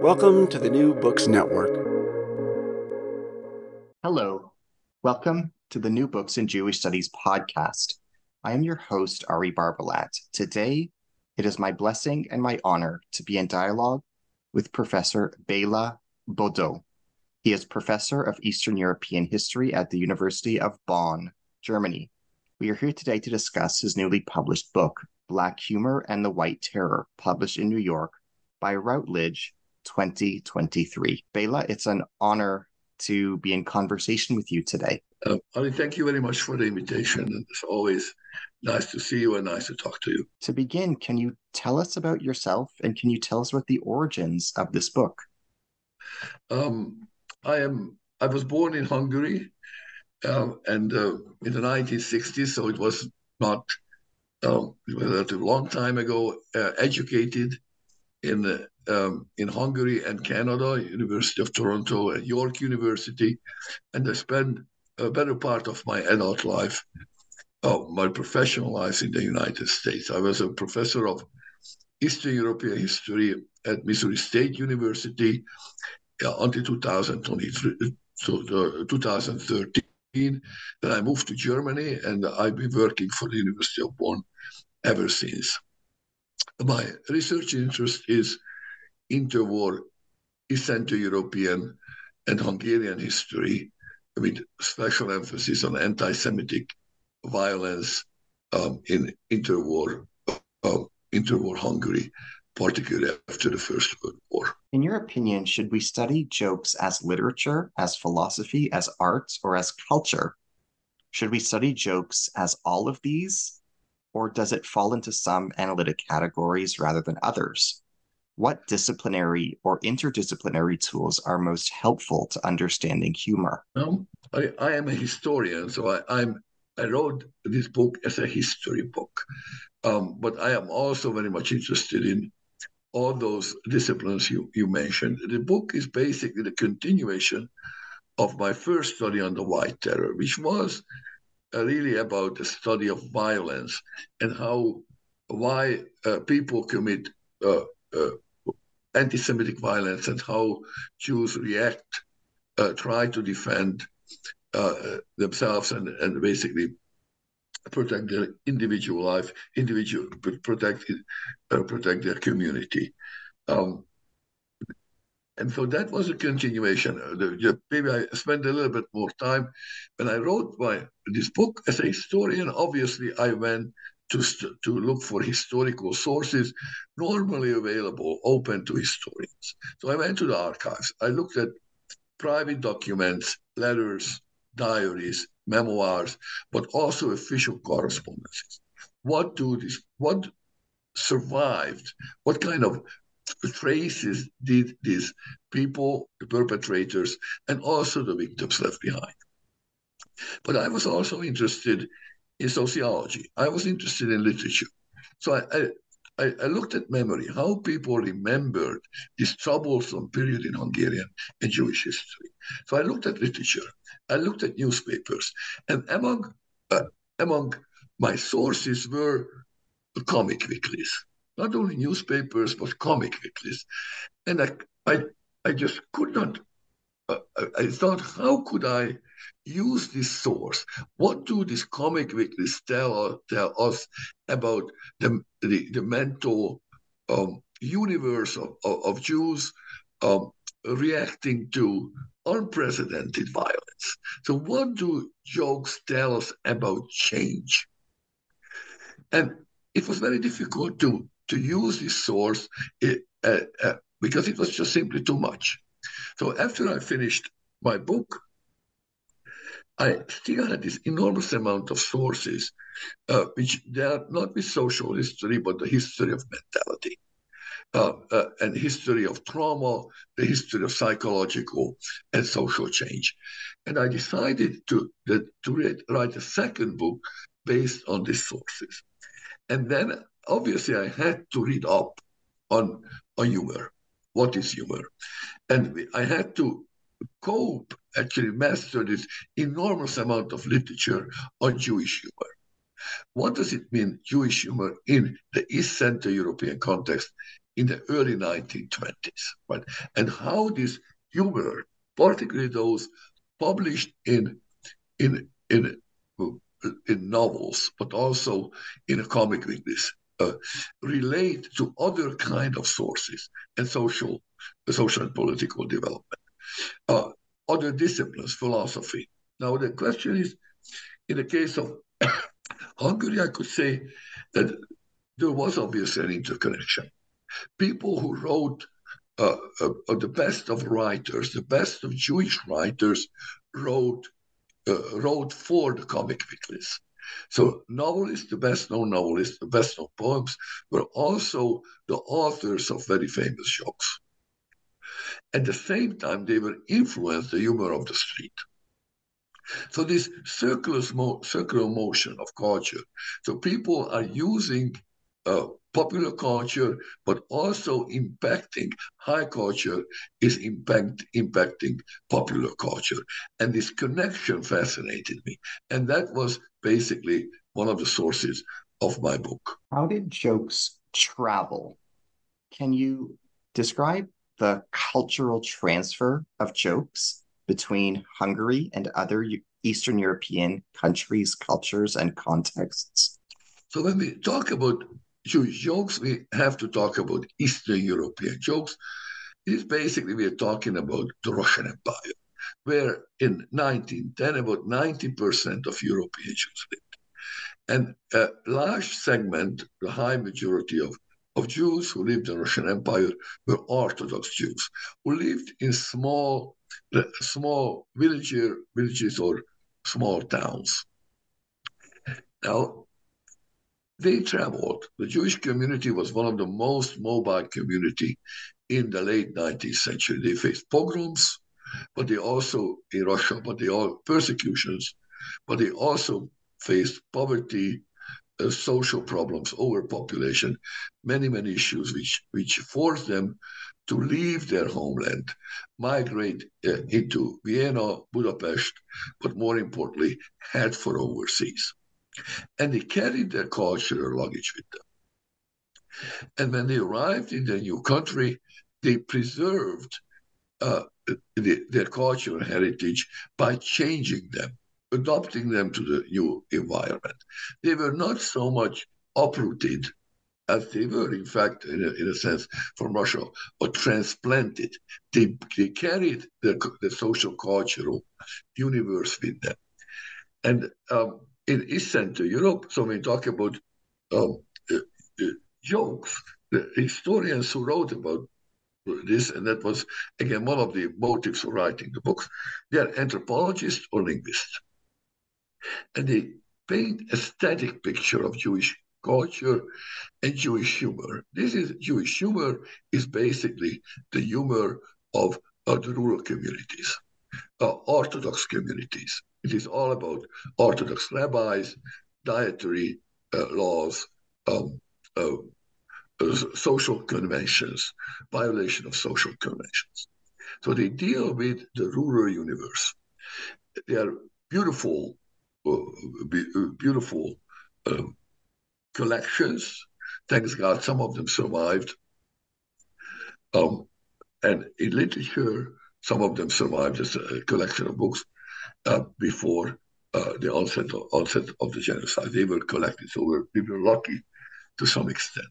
Welcome to the New Books Network. Hello. Welcome to the New Books in Jewish Studies podcast. I am your host, Ari Barbalat. Today, it is my blessing and my honor to be in dialogue with Professor Béla Bodó. He is Professor of Eastern European History at the University of Bonn, Germany. We are here today to discuss his newly published book, Black Humor and the White Terror, published in New York by Routledge, 2023. Béla, it's an honor to be in conversation with you today. Ari, thank you very much for the invitation. And it's always nice to see you and nice to talk to you. To begin, can you tell us about yourself and can you tell us about the origins of this book? I was born in Hungary in the 1960s, so it was not a relatively long time ago, educated in Hungary and Canada, University of Toronto and York University, and I spent a better part of my adult life, my professional life in the United States. I was a professor of Eastern European history at Missouri State University until 2013. Then I moved to Germany, and I've been working for the University of Bonn ever since. My research interest is interwar East Central European and Hungarian history, with special emphasis on anti-Semitic violence in interwar Hungary, particularly after the First World War. In your opinion, should we study jokes as literature, as philosophy, as arts, or as culture? Should we study jokes as all of these? Or does it fall into some analytic categories rather than others? What disciplinary or interdisciplinary tools are most helpful to understanding humor? Well, I am a historian, so I wrote this book as a history book. But I am also very much interested in all those disciplines you mentioned. The book is basically the continuation of my first study on the White Terror, which was really about the study of violence and why people commit anti-Semitic violence and how Jews react, try to defend themselves and basically protect their individual life, protect their community. And so that was a continuation. Maybe I spent a little bit more time. When I wrote this book as a historian, obviously I went to look for historical sources normally available, open to historians. So I went to the archives. I looked at private documents, letters, diaries, memoirs, but also official correspondences. What survived? What kind of traces did these people, the perpetrators, and also the victims left behind? But I was also interested in sociology. I was interested in literature. So I looked at memory, how people remembered this troublesome period in Hungarian and Jewish history. So I looked at literature. I looked at newspapers. And among my sources were comic weeklies. Not only newspapers, but comic weeklies. And I just could not. I thought, how could I use this source? What do these comic weeklies tell us about the mental universe of Jews reacting to unprecedented violence? So what do jokes tell us about change? And it was very difficult to use this source because it was just simply too much. So after I finished my book, I still had this enormous amount of sources, which dealt not with social history, but the history of mentality, and history of trauma, the history of psychological and social change. And I decided to write a second book based on these sources. And then, obviously, I had to read up on humor. What is humor? And I had to master this enormous amount of literature on Jewish humor. What does it mean, Jewish humor, in the East Central European context in the early 1920s. Right? And how this humor, particularly those published in novels, but also in a comic weeklies, relate to other kind of sources and social and political development, other disciplines, philosophy. Now the question is, in the case of Hungary, I could say that there was obviously an interconnection. People who wrote, the best of writers, the best of Jewish writers, wrote for the comic weeklies. So novelists, the best-known novelists, the best-known poems, were also the authors of very famous jokes. At the same time, they were influenced the humor of the street. So this circular motion of culture. So people are using popular culture, but also impacting high culture is impacting popular culture. And this connection fascinated me. And that was basically one of the sources of my book. How did jokes travel? Can you describe the cultural transfer of jokes between Hungary and other Eastern European countries, cultures, and contexts? So when we talk about Jewish jokes, we have to talk about Eastern European jokes. It's basically we are talking about the Russian Empire, where in 1910, about 90% of European Jews lived. And a large segment, the high majority of Jews who lived in the Russian Empire were Orthodox Jews, who lived in small villages or small towns. Now, they traveled. The Jewish community was one of the most mobile community in the late 19th century. They faced pogroms, but they also, in Russia, persecutions, but they also faced poverty, social problems, overpopulation, many issues which forced them to leave their homeland, migrate into Vienna, Budapest, but more importantly, head for overseas. And they carried their cultural luggage with them. And when they arrived in their new country, they preserved their cultural heritage by changing them, adopting them to the new environment. They were not so much uprooted as they were, in fact, in a sense, from Russia, or transplanted. They carried the social cultural universe with them. And in East Central Europe, so when we talk about jokes, the historians who wrote about this, and that was, again, one of the motives for writing the books, they are anthropologists or linguists. And they paint a static picture of Jewish culture and Jewish humor. Jewish humor is basically the humor of the rural communities, Orthodox communities. It is all about Orthodox rabbis, dietary laws, social conventions, violation of social conventions. So they deal with the rural universe. They are beautiful collections. Thanks God, some of them survived. And in literature, some of them survived as a collection of books. Before the onset of the genocide. They were collected, so we were lucky to some extent.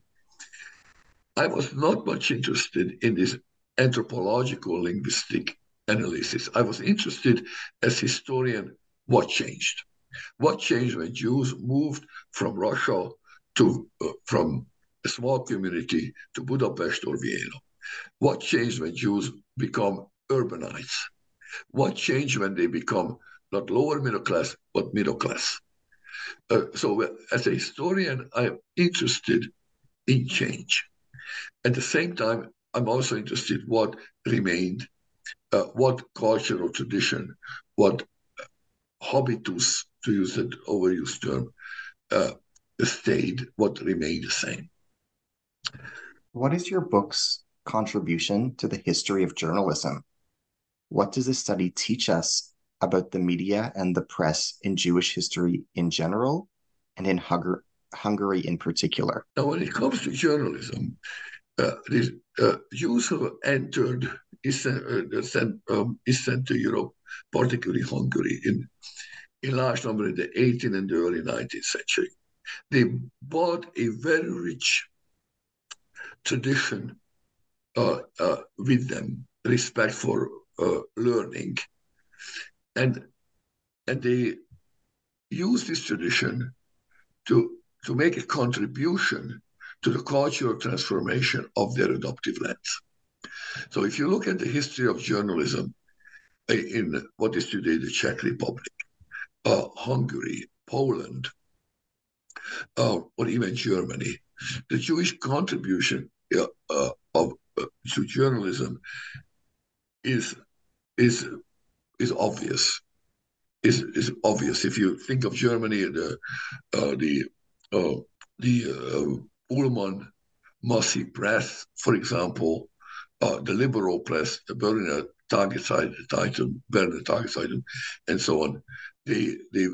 I was not much interested in this anthropological linguistic analysis. I was interested as historian, what changed? What changed when Jews moved from Russia to, from a small community to Budapest or Vienna? What changed when Jews become urbanites? What changed when they become not lower middle class, but middle class? So as a historian, I'm interested in change. At the same time, I'm also interested in what remained, what cultural tradition, what habitus, to use an overused term, stayed, what remained the same. What is your book's contribution to the history of journalism? What does this study teach us about the media and the press in Jewish history in general and in Hungary in particular? Now, when it comes to journalism, Jews who entered Eastern Europe, particularly Hungary, in large number in the 18th and the early 19th century. They bought a very rich tradition with them, respect for learning, and they used this tradition to make a contribution to the cultural transformation of their adoptive lands. So if you look at the history of journalism in what is today the Czech Republic, Hungary, Poland, or even Germany, the Jewish contribution to journalism is obvious. Is obvious. If you think of Germany, the Ullmann Massey Press, for example, the liberal press, the Berliner Tageszeitung, and so on, they they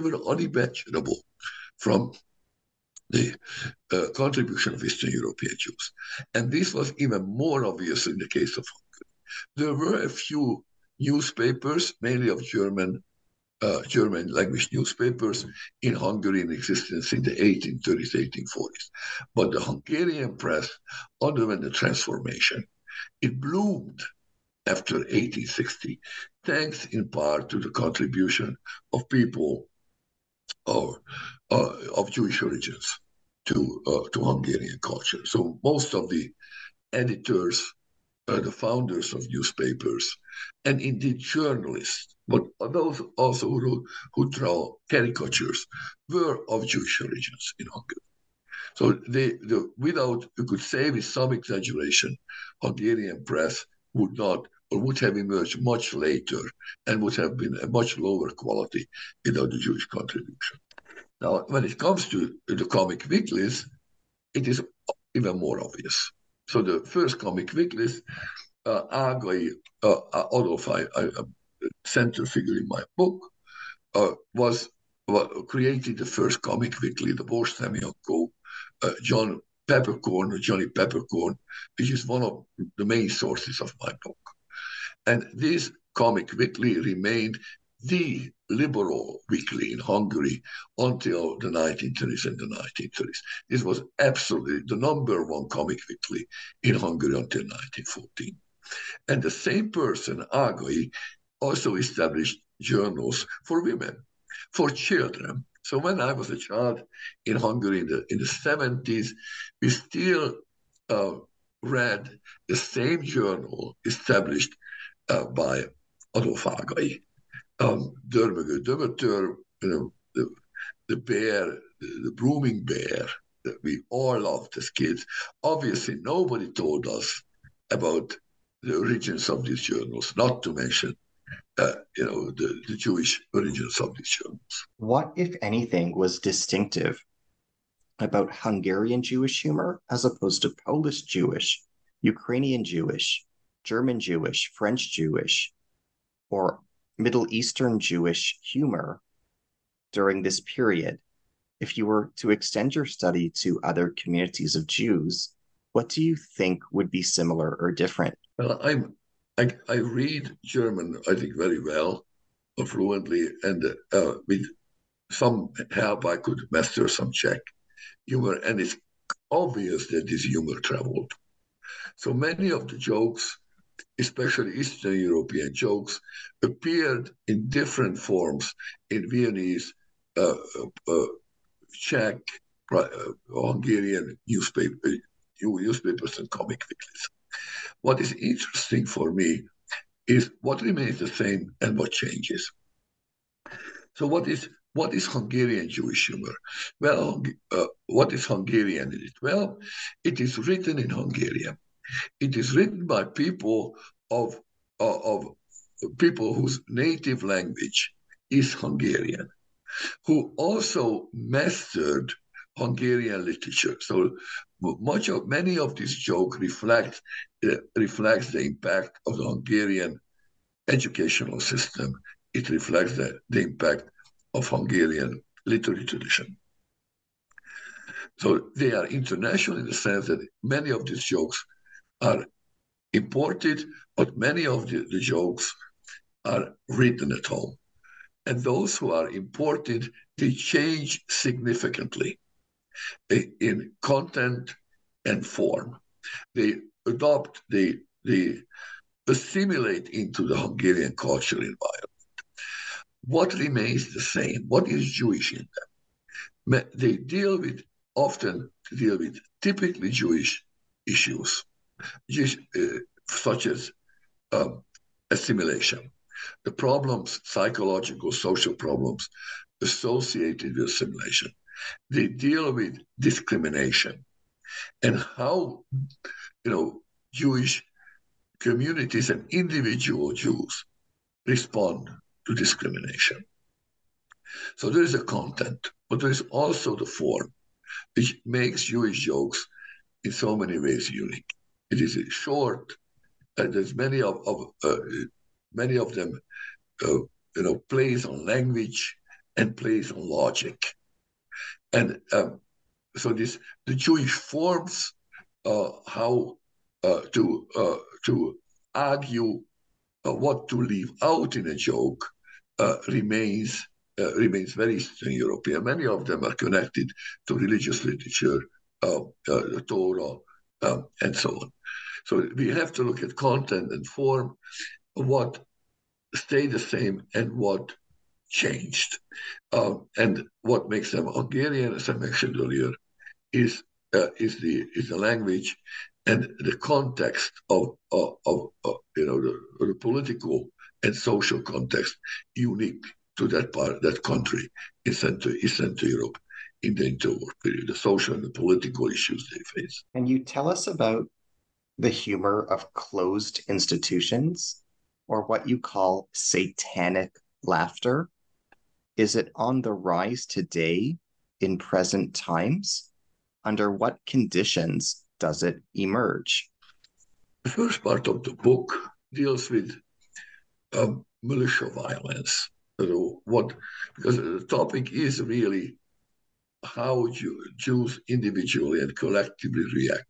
were unimaginable from the contribution of Eastern European Jews. And this was even more obvious in the case of Hungary. There were a few newspapers, mainly of German language newspapers, in Hungary in existence in the 1830s, 1840s. But the Hungarian press underwent a transformation. It bloomed after 1860, thanks in part to the contribution of people of Jewish origins to Hungarian culture. So most of the editors, the founders of newspapers, and indeed journalists, but those also who draw caricatures, were of Jewish origins in Hungary. So you could say with some exaggeration, Hungarian press would not or would have emerged much later and would have been a much lower quality without the Jewish contribution. Now, when it comes to the comic weeklies, it is even more obvious. So the first comic weeklies, Ágai Adolf, a central figure in my book, created the first comic weekly, the Borsszem Jankó, Johnny Peppercorn, which is one of the main sources of my book. And this comic weekly remained the liberal weekly in Hungary until the 1920s and the 1930s. This was absolutely the number one comic weekly in Hungary until 1914. And the same person, Ágai, also established journals for women, for children. So when I was a child in Hungary in the 70s, we still read the same journal established by Adolf Ágai. The bear, the brooming bear that we all loved as kids. Obviously, nobody told us about the origins of these journals, not to mention the Jewish origins of these journals. What, if anything, was distinctive about Hungarian Jewish humor as opposed to Polish Jewish, Ukrainian Jewish, German Jewish, French Jewish, or Middle Eastern Jewish humor during this period? If you were to extend your study to other communities of Jews, what do you think would be similar or different? Well, I read German, I think, very well, fluently, and with some help I could master some Czech humor, and it's obvious that this humor traveled. So many of the jokes, especially Eastern European jokes, appeared in different forms in Viennese, Czech, Hungarian newspapers and comic weeklies. What is interesting for me is what remains the same and what changes. So what is Hungarian Jewish humor? Well, what is Hungarian in it? Well, it is written in Hungarian. It is written by people of people whose native language is Hungarian, who also mastered Hungarian literature. So many of these jokes reflects the impact of the Hungarian educational system. It reflects the impact of Hungarian literary tradition. So they are international in the sense that many of these jokes are imported, but many of the jokes are written at home. And those who are imported, they change significantly in content and form. They adopt, they assimilate into the Hungarian cultural environment. What remains the same? What is Jewish in them? They deal with typically Jewish issues, such as assimilation, the problems, psychological, social problems associated with assimilation. They deal with discrimination and how, Jewish communities and individual Jews respond to discrimination. So there is a content, but there is also the form, which makes Jewish jokes in so many ways unique. It is short, and there's many of them, plays on language and plays on logic. And so the Jewish forms, how to argue what to leave out in a joke remains very Eastern European. Many of them are connected to religious literature, the Torah, and so on. So we have to look at content and form, what stayed the same and what changed. And what makes them Hungarian, as I mentioned earlier, is the language and the context of the political and social context unique to that country in Central Europe in the interwar period, the social and the political issues they face. Can you tell us about the humor of closed institutions, or what you call satanic laughter? Is it on the rise today in present times? Under what conditions does it emerge? The first part of the book deals with militia violence. Because the topic is really how Jews individually and collectively react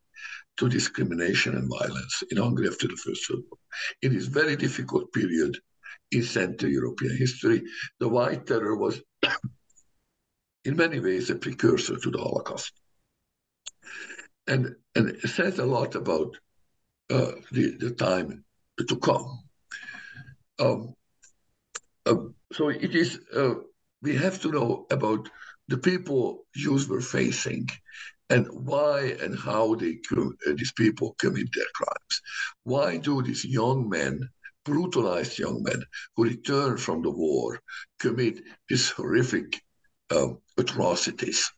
to discrimination and violence in Hungary after the First World War. It is a very difficult period in Central European history. The White Terror was, in many ways, a precursor to the Holocaust. And it says a lot about the time to come. So it is, we have to know about the people Jews were facing and why and how these people commit their crimes. Why do these young men, brutalized young men, who return from the war, commit these horrific atrocities?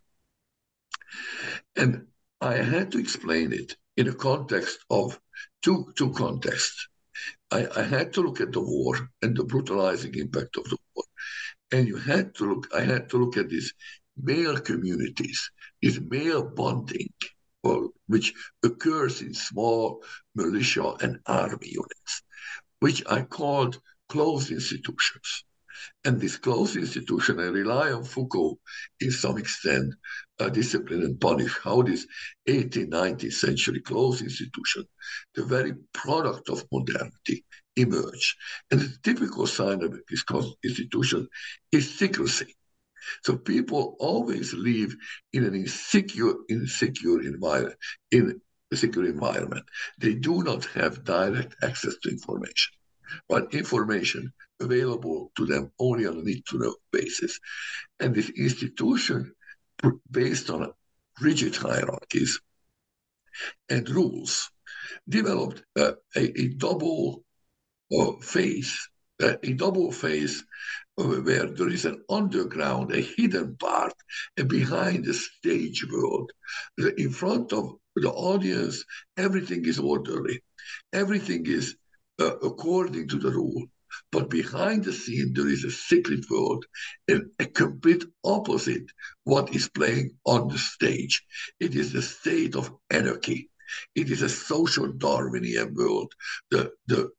And I had to explain it in the context of two contexts. I had to look at the war and the brutalizing impact of the war. And I had to look at these male communities, this male bonding, which occurs in small militia and army units, which I called closed institutions. And this closed institution, I rely on Foucault in some extent, Discipline and Punish, how this 18th, 19th century closed institution, the very product of modernity, emerged. And the typical sign of this closed institution is secrecy. So people always live in an insecure environment. They do not have direct access to information, but information available to them only on a need-to-know basis. And this institution, based on rigid hierarchies and rules, developed a double phase where there is an underground, a hidden part, a behind the stage world. In front of the audience, everything is orderly. Everything is according to the rule. But behind the scene, there is a secret world and a complete opposite what is playing on the stage. It is the state of anarchy. It is a social Darwinian world, the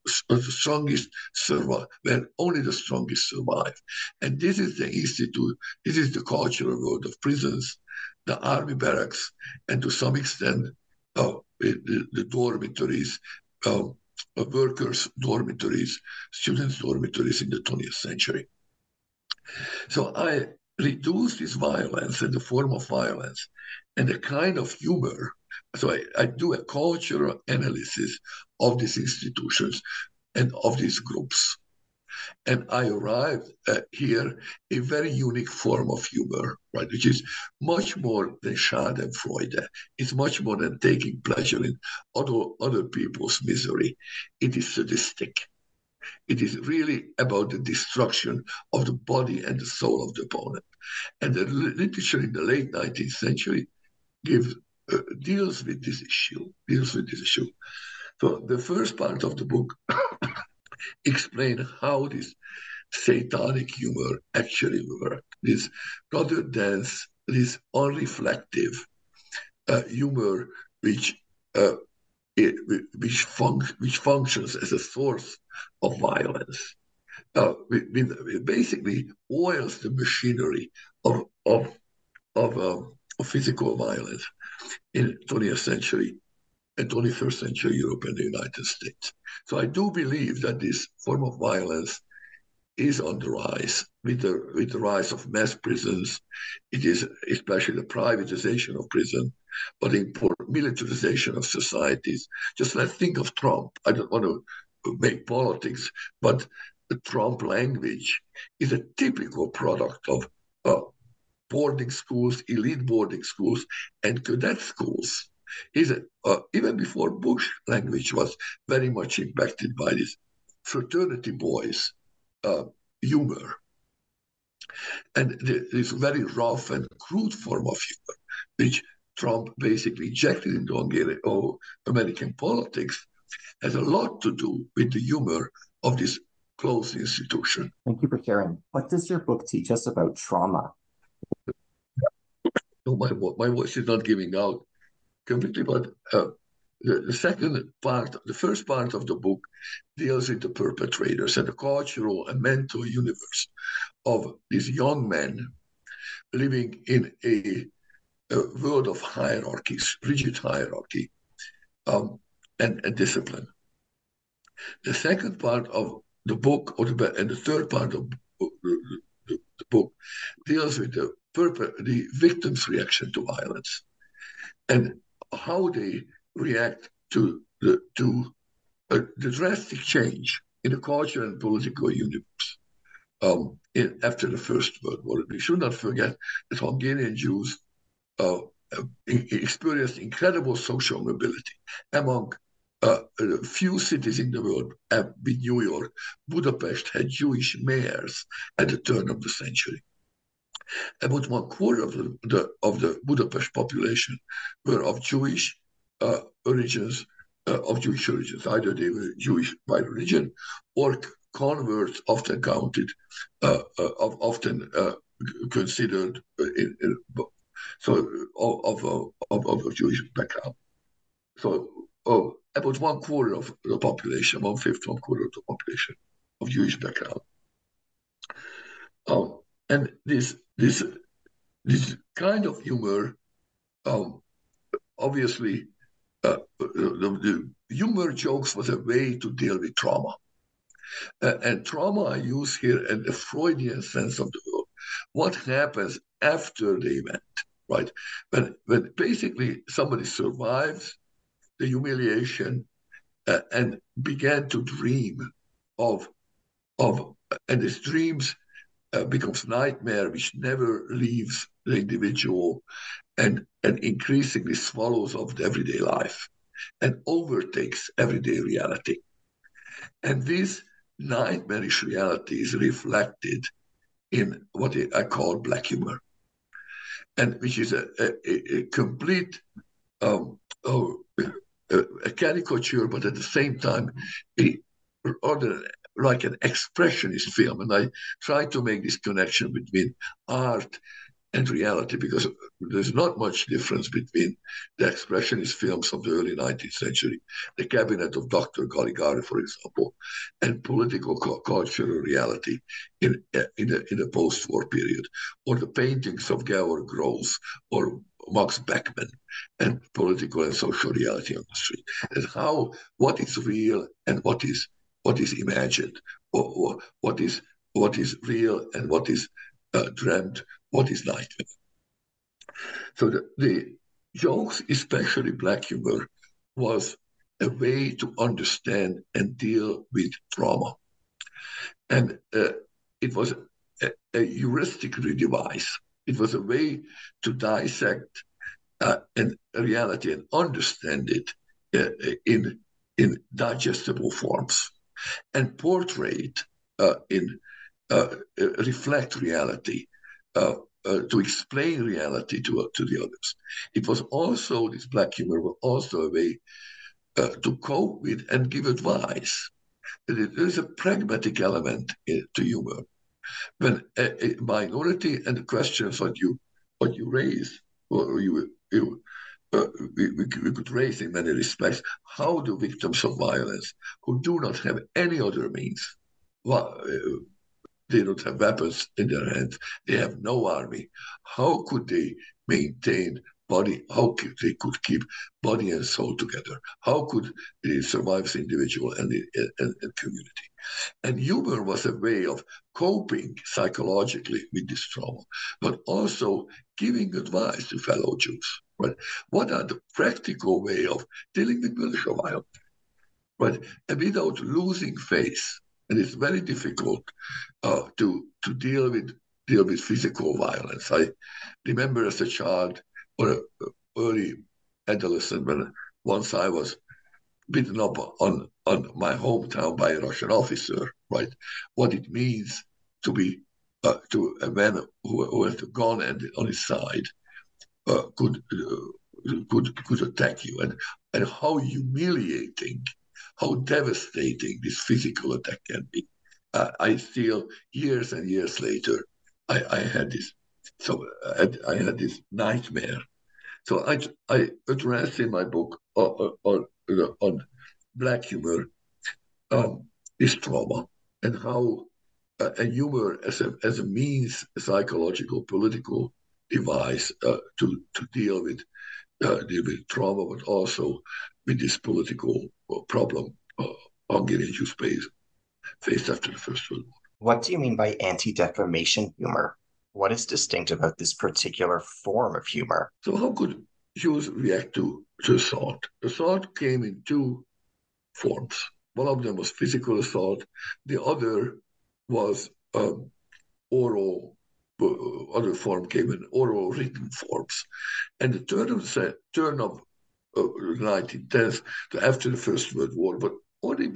strongest survive, where only the strongest survive. And this is the cultural world of prisons, the army barracks, and to some extent the dormitories, workers' dormitories, students' dormitories in the 20th century. So I reduce this violence and the form of violence and the kind of humor. So I do a cultural analysis of these institutions and of these groups. And I arrived at here a very unique form of humor, right, which is much more than schadenfreude. It's much more than taking pleasure in other people's misery. It is sadistic. It is really about the destruction of the body and the soul of the opponent. And the literature in the late 19th century deals with this issue, So the first part of the book explains how this satanic humor actually works. This rather dense, this unreflective humor which functions as a source of violence. It basically oils the machinery of physical violence in 20th century and 21st century Europe and the United States. So I do believe that this form of violence is on the rise. With the rise of mass prisons, it is especially the privatization of prison, but the militarization of societies. Just let's think of Trump. I don't want to make politics, but the Trump language is a typical product of boarding schools, elite boarding schools, and cadet schools. Even before Bush, language was very much impacted by this fraternity boys humor. And this very rough and crude form of humor, which Trump basically injected into American politics, has a lot to do with the humor of this closed institution. Thank you for sharing. What does your book teach us about trauma? No, my voice is not giving out completely, but the second part, the first part of the book deals with the perpetrators and the cultural and mental universe of these young men living in a world of hierarchies, rigid hierarchy, and discipline. The second part of the book, and the third part of the book, deals with the victim's reaction to violence and how they react to the drastic change in the culture and political universe after the First World War. We should not forget that Hungarian Jews experienced incredible social mobility among few cities in the world, be New York, Budapest had Jewish mayors at the turn of the century. About 1/4 of the Budapest population were of Jewish origins, Either they were Jewish by religion or converts, often considered of Jewish background. So. About 1/4 of the population, 1/5, 1/4 of the population of Jewish background, and this kind of humor, obviously, the humor jokes was a way to deal with trauma, and trauma I use here in the Freudian sense of the word. What happens after the event, right? When basically somebody survives the humiliation and began to dream and his dreams becomes nightmare which never leaves the individual and increasingly swallows up the everyday life and overtakes everyday reality. And this nightmarish reality is reflected in what I call black humor, and which is a complete a caricature, but at the same time, rather like an expressionist film. And I try to make this connection between art and reality, because there's not much difference between the expressionist films of the early 19th century, the Cabinet of Doctor Caligari, for example, and political cultural reality in the post-war period, or the paintings of George Grosz, or Max Beckmann and political and social reality on the street, and how what is real and what is imagined, or what is real and what is dreamt, what is nightmare. So the jokes, especially Black humor, was a way to understand and deal with trauma, and it was a heuristic device. It was a way to dissect and reality and understand it in digestible forms, and portray reflect reality, to explain reality to the others. It was also, this Black humor was also a way to cope with and give advice. There is a pragmatic element to humor. When a minority and the questions what you raise, or we could raise in many respects, how do victims of violence who do not have any other means, they don't have weapons in their hands, they have no army, how could they maintain body, they could keep body and soul together, how could they survive as individual and community? And humor was a way of coping psychologically with this trauma, but also giving advice to fellow Jews. Right? What are the practical way of dealing with militia violence? Right? And without losing faith, and it's very difficult to deal with physical violence. I remember as a child or early adolescent when once I was beaten up on my hometown by a Russian officer, right? What it means to be to a man who has a gun and on his side could attack you, and how humiliating, how devastating this physical attack can be. I still years and years later, I had this. So I had this nightmare. So I address in my book on Black humor, is trauma, and how and humor as a means, a psychological, political device to deal with trauma, but also with this political problem Hungarian Jews faced after the First World War. What do you mean by anti-defamation humor? What is distinct about this particular form of humor? So how could Jews react to assault? Assault came in two forms. One of them was physical assault. The other was oral. Other form came in oral written forms. And the turn of night intense after the First World War, but only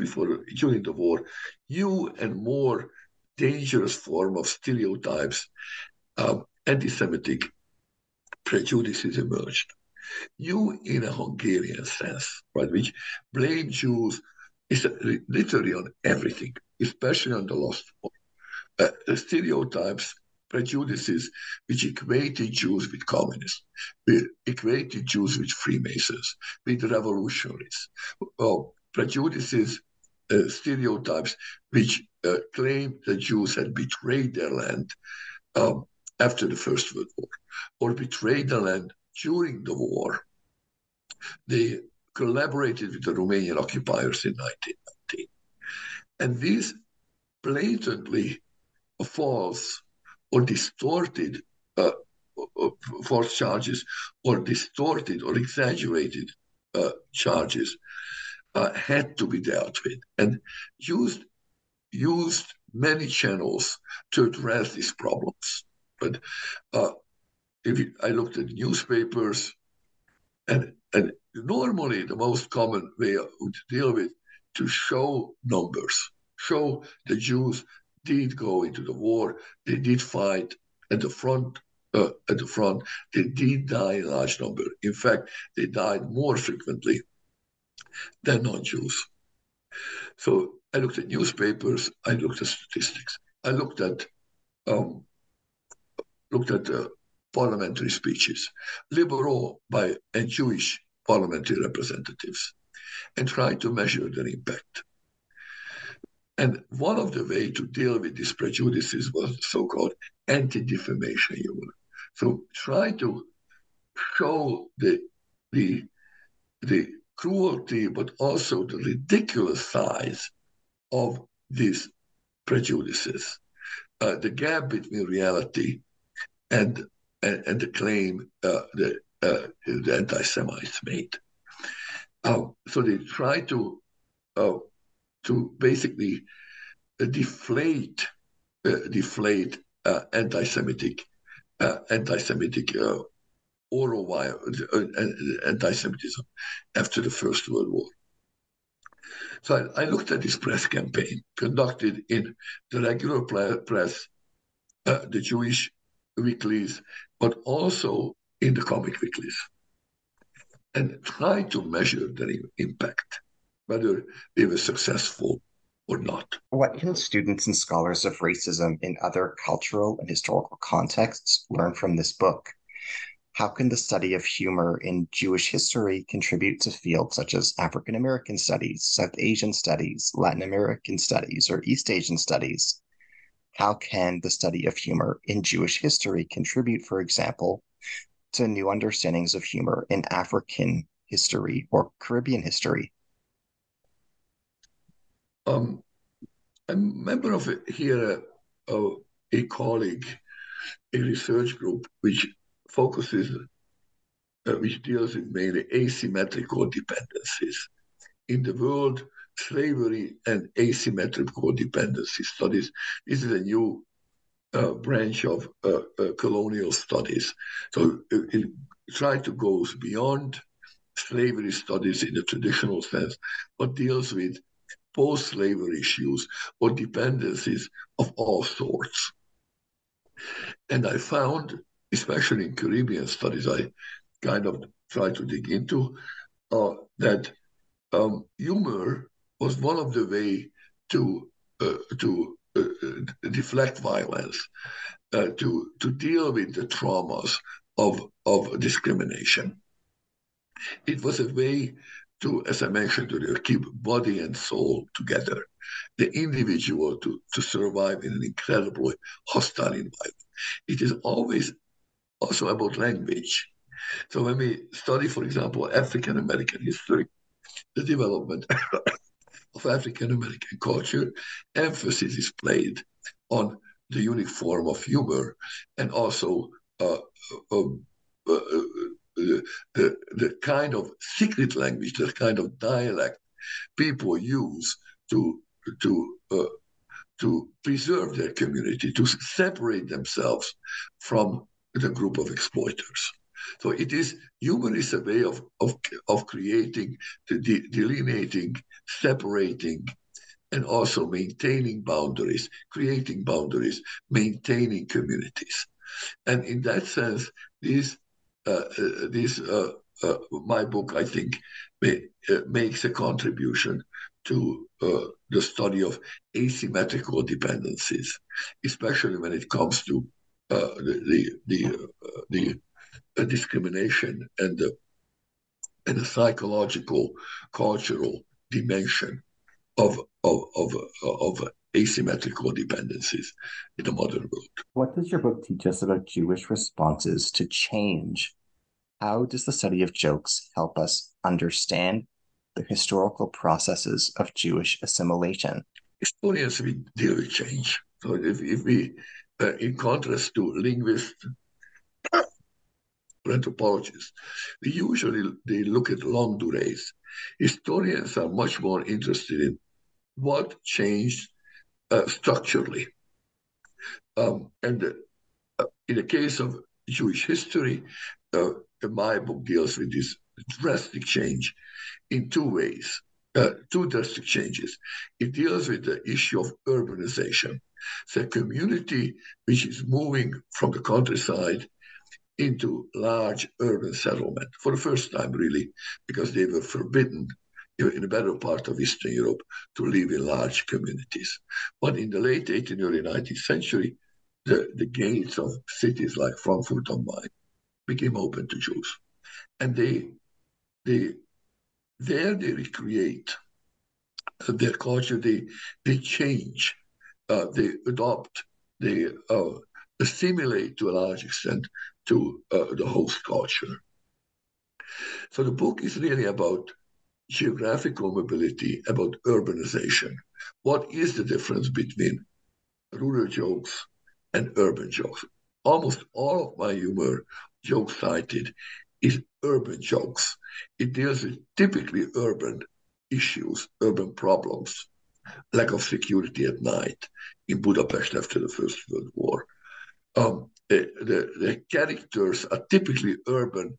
during the war, new and more dangerous form of stereotypes, anti-Semitic prejudices emerged. New in a Hungarian sense, right, which blamed Jews literally on everything, especially on the lost war. Stereotypes, prejudices, which equated Jews with communists, equated Jews with Freemasons, with revolutionaries. Prejudices, stereotypes, which claimed that Jews had betrayed their land after the First World War, or betrayed the land during the war. They collaborated with the Romanian occupiers in 1919. And these blatantly false or distorted false charges, or distorted or exaggerated charges had to be dealt with, and used many channels to address these problems. But I looked at newspapers, and normally the most common way to deal with, to show numbers, show the Jews did go into the war, they did fight at the front, they did die in large number. In fact, they died more frequently than non-Jews. So I looked at newspapers. I looked at statistics. I looked at parliamentary speeches, liberal and Jewish parliamentary representatives, and tried to measure their impact. And one of the ways to deal with these prejudices was so-called anti-defamation humor. So try to show the cruelty, but also the ridiculous size of these prejudices, the gap between reality and the claim the anti-Semites made. So they try to basically deflate anti-Semitic oral violence, anti-Semitism after the First World War. So I looked at this press campaign conducted in the regular press, the Jewish weeklies, but also in the comic weeklies, and tried to measure their impact, whether they were successful or not. What can students and scholars of racism in other cultural and historical contexts learn from this book? How can the study of humor in Jewish history contribute to fields such as African American studies, South Asian studies, Latin American studies, or East Asian studies? How can the study of humor in Jewish history contribute, for example, to new understandings of humor in African history or Caribbean history? I remember of here a colleague, a research group which focuses, which deals with mainly asymmetrical dependencies. In the world, slavery and asymmetrical dependency studies. This is a new branch of colonial studies. So it tries to go beyond slavery studies in the traditional sense, but deals with post-slavery issues or dependencies of all sorts. And I found, especially in Caribbean studies, I kind of tried to dig into, that humor was one of the way to deflect violence, to deal with the traumas of discrimination. It was a way to, as I mentioned earlier, keep body and soul together, the individual to survive in an incredibly hostile environment. It is always also about language. So when we study, for example, African American history, the development of African American culture, emphasis is played on the unique form of humor and also the kind of secret language, the kind of dialect people use to preserve their community, to separate themselves from the group of exploiters. So it is, humor is a way of creating, delineating, separating, and also maintaining boundaries, creating boundaries, maintaining communities. And in that sense, my book, I think, makes a contribution to the study of asymmetrical dependencies, especially when it comes to the discrimination and the psychological, cultural dimension of asymmetrical dependencies in the modern world. What does your book teach us about Jewish responses to change? How does the study of jokes help us understand the historical processes of Jewish assimilation? Historians, we deal with change. So if we, in contrast to linguists or anthropologists, they look at long durées. Historians are much more interested in what changed structurally. And in the case of Jewish history, my book deals with this drastic change in two ways, two drastic changes. It deals with the issue of urbanization. It's a community which is moving from the countryside into large urban settlement for the first time, really, because they were forbidden in the better part of Eastern Europe to live in large communities. But in the late 18th, early 19th century, the gates of cities like Frankfurt am Main became open to Jews. And they recreate their culture, they change, they adopt, they assimilate to a large extent to the host culture. So the book is really about geographical mobility, about urbanization. What is the difference between rural jokes and urban jokes? Almost all of my humor, jokes cited, is urban jokes. It deals with typically urban issues, urban problems, lack of security at night in Budapest after the First World War. The characters are typically urban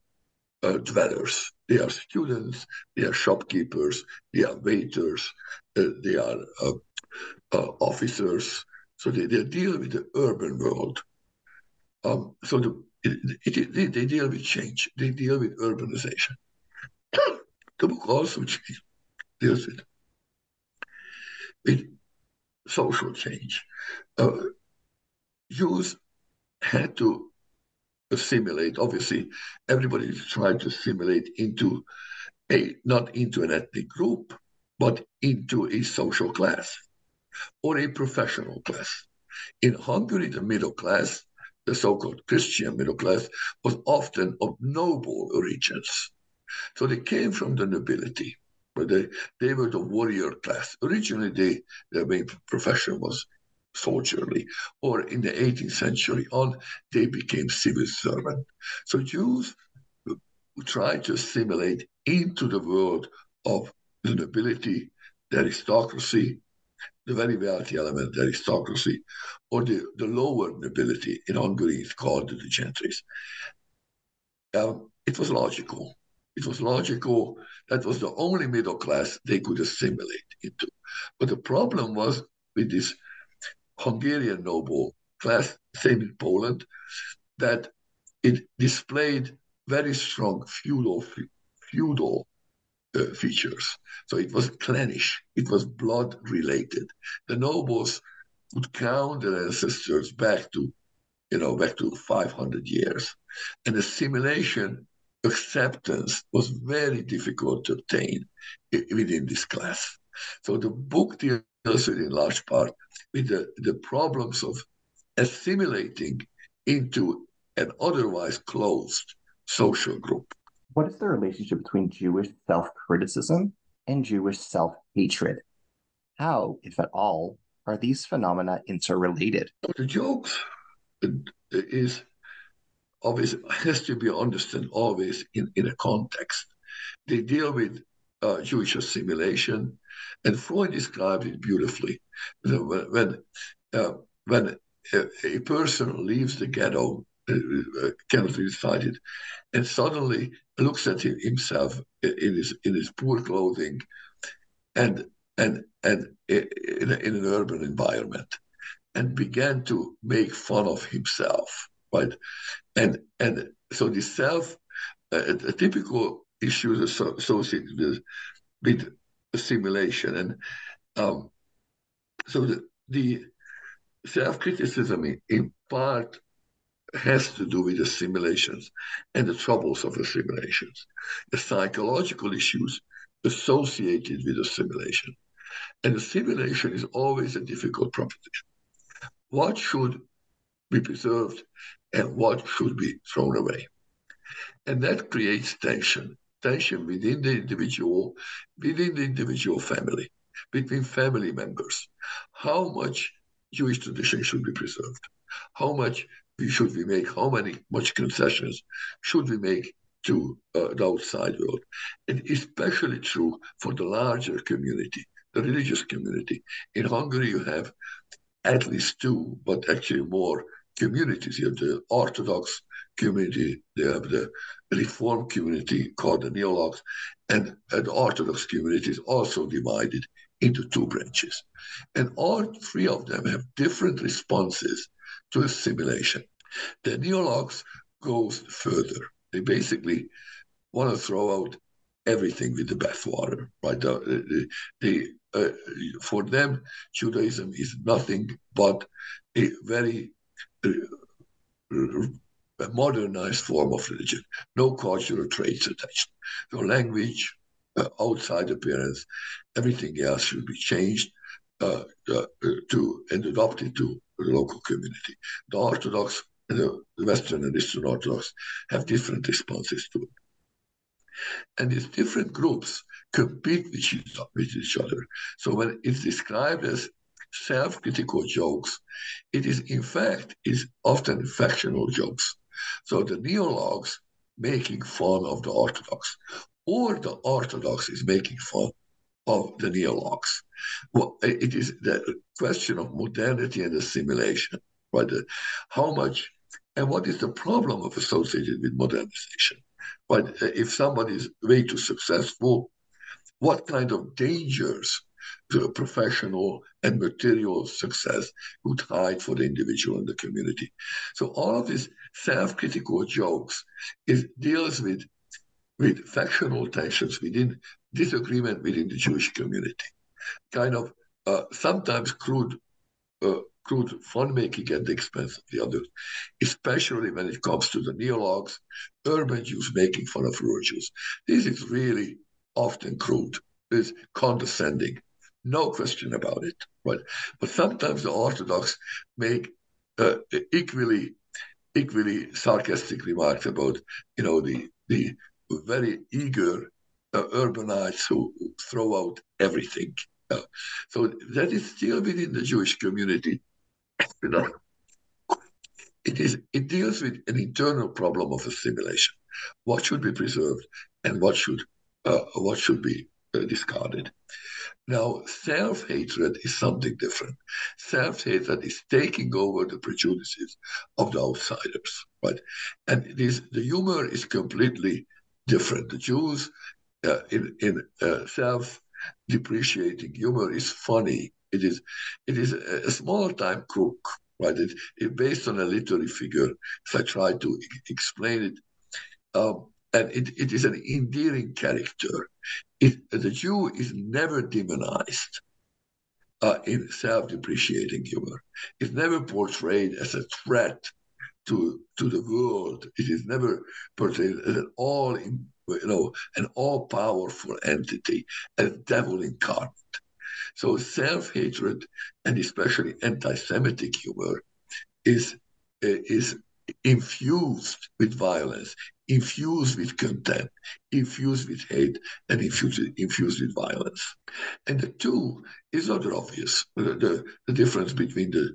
dwellers. They are students, they are shopkeepers, they are waiters, they are officers. So they deal with the urban world. They deal with change. They deal with urbanization. The book also deals with social change. Jews had to assimilate. Obviously, everybody tried to assimilate into not into an ethnic group, but into a social class or a professional class. In Hungary, the middle class, the so-called Christian middle class, was often of noble origins. So they came from the nobility, but they were the warrior class. Originally, their main profession was soldierly, or in the 18th century on, they became civil servants. So Jews tried to assimilate into the world of the nobility, the aristocracy, the very wealthy element, the aristocracy, or the lower nobility. In Hungary, it's called the gentries. It was logical. It was logical. That was the only middle class they could assimilate into. But the problem was with this Hungarian noble class, same in Poland, that it displayed very strong feudal features. So it was clannish. It was blood-related. The nobles would count their ancestors back to 500 years. And assimilation acceptance was very difficult to obtain within this class. So the book deals with, in large part, with the problems of assimilating into an otherwise closed social group. What is the relationship between Jewish self-criticism and Jewish self-hatred? How, if at all, are these phenomena interrelated? The jokes is obviously has to be understood always in a context. They deal with Jewish assimilation, and Freud described it beautifully. When a person leaves the ghetto, cannot be decided, and suddenly looks at himself in his poor clothing, and in an urban environment, and began to make fun of himself, right? And so the self, a typical issue associated with assimilation, and so the self-criticism in part has to do with assimilations and the troubles of assimilations, the psychological issues associated with assimilation. And assimilation is always a difficult proposition. What should be preserved and what should be thrown away? And that creates tension within the individual, within the individual family, between family members. How much Jewish tradition should be preserved? How much should we make? How much concessions should we make to the outside world? And especially true for the larger community, the religious community. In Hungary, you have at least two, but actually more communities. You have the Orthodox community, they have the Reform community called the Neo-Orthodox, and the Orthodox community is also divided into two branches. And all three of them have different responses to assimilation. The Neo-Orthodox goes further. They basically want to throw out everything with the bathwater, right? For them, Judaism is nothing but a very modernized form of religion. No cultural traits attached. No language, outside appearance, everything else should be changed to and adopted to the local community. The Orthodox and the Western and Eastern Orthodox have different responses to it. And these different groups compete with each other. So when it's described as self-critical jokes, it is in fact is often factional jokes. So the neologues making fun of the Orthodox, or the Orthodox is making fun of the neologues. Well, it is the question of modernity and assimilation, right? How much and what is the problem of associated with modernization? But if somebody is way too successful, what kind of dangers the professional and material success would hide for the individual and the community? So all of these self-critical jokes deals with factional tensions within disagreement within the Jewish community, kind of sometimes crude fun-making at the expense of the others, especially when it comes to the neologues, urban Jews making fun of rural Jews. This is really often crude. It's condescending, no question about it. Right? But sometimes the Orthodox make equally sarcastic remarks about, you know, the very eager urbanites who throw out everything. So that is still within the Jewish community. It deals with an internal problem of assimilation. What should be preserved and what should be discarded? Now, self-hatred is something different. Self-hatred is taking over the prejudices of the outsiders, right? And the humor is completely different. The Jews in self-depreciating humor is funny. It is a small-time crook, right? It's based on a literary figure, so I try to explain it. And it is an endearing character. The Jew is never demonized in self-depreciating humor. It's never portrayed as a threat to the world. It is never portrayed as an all-powerful entity, a devil incarnate. So self-hatred and especially anti-Semitic humor is infused with violence, infused with contempt, infused with hate, and infused with violence. And the two is not obvious. The difference between the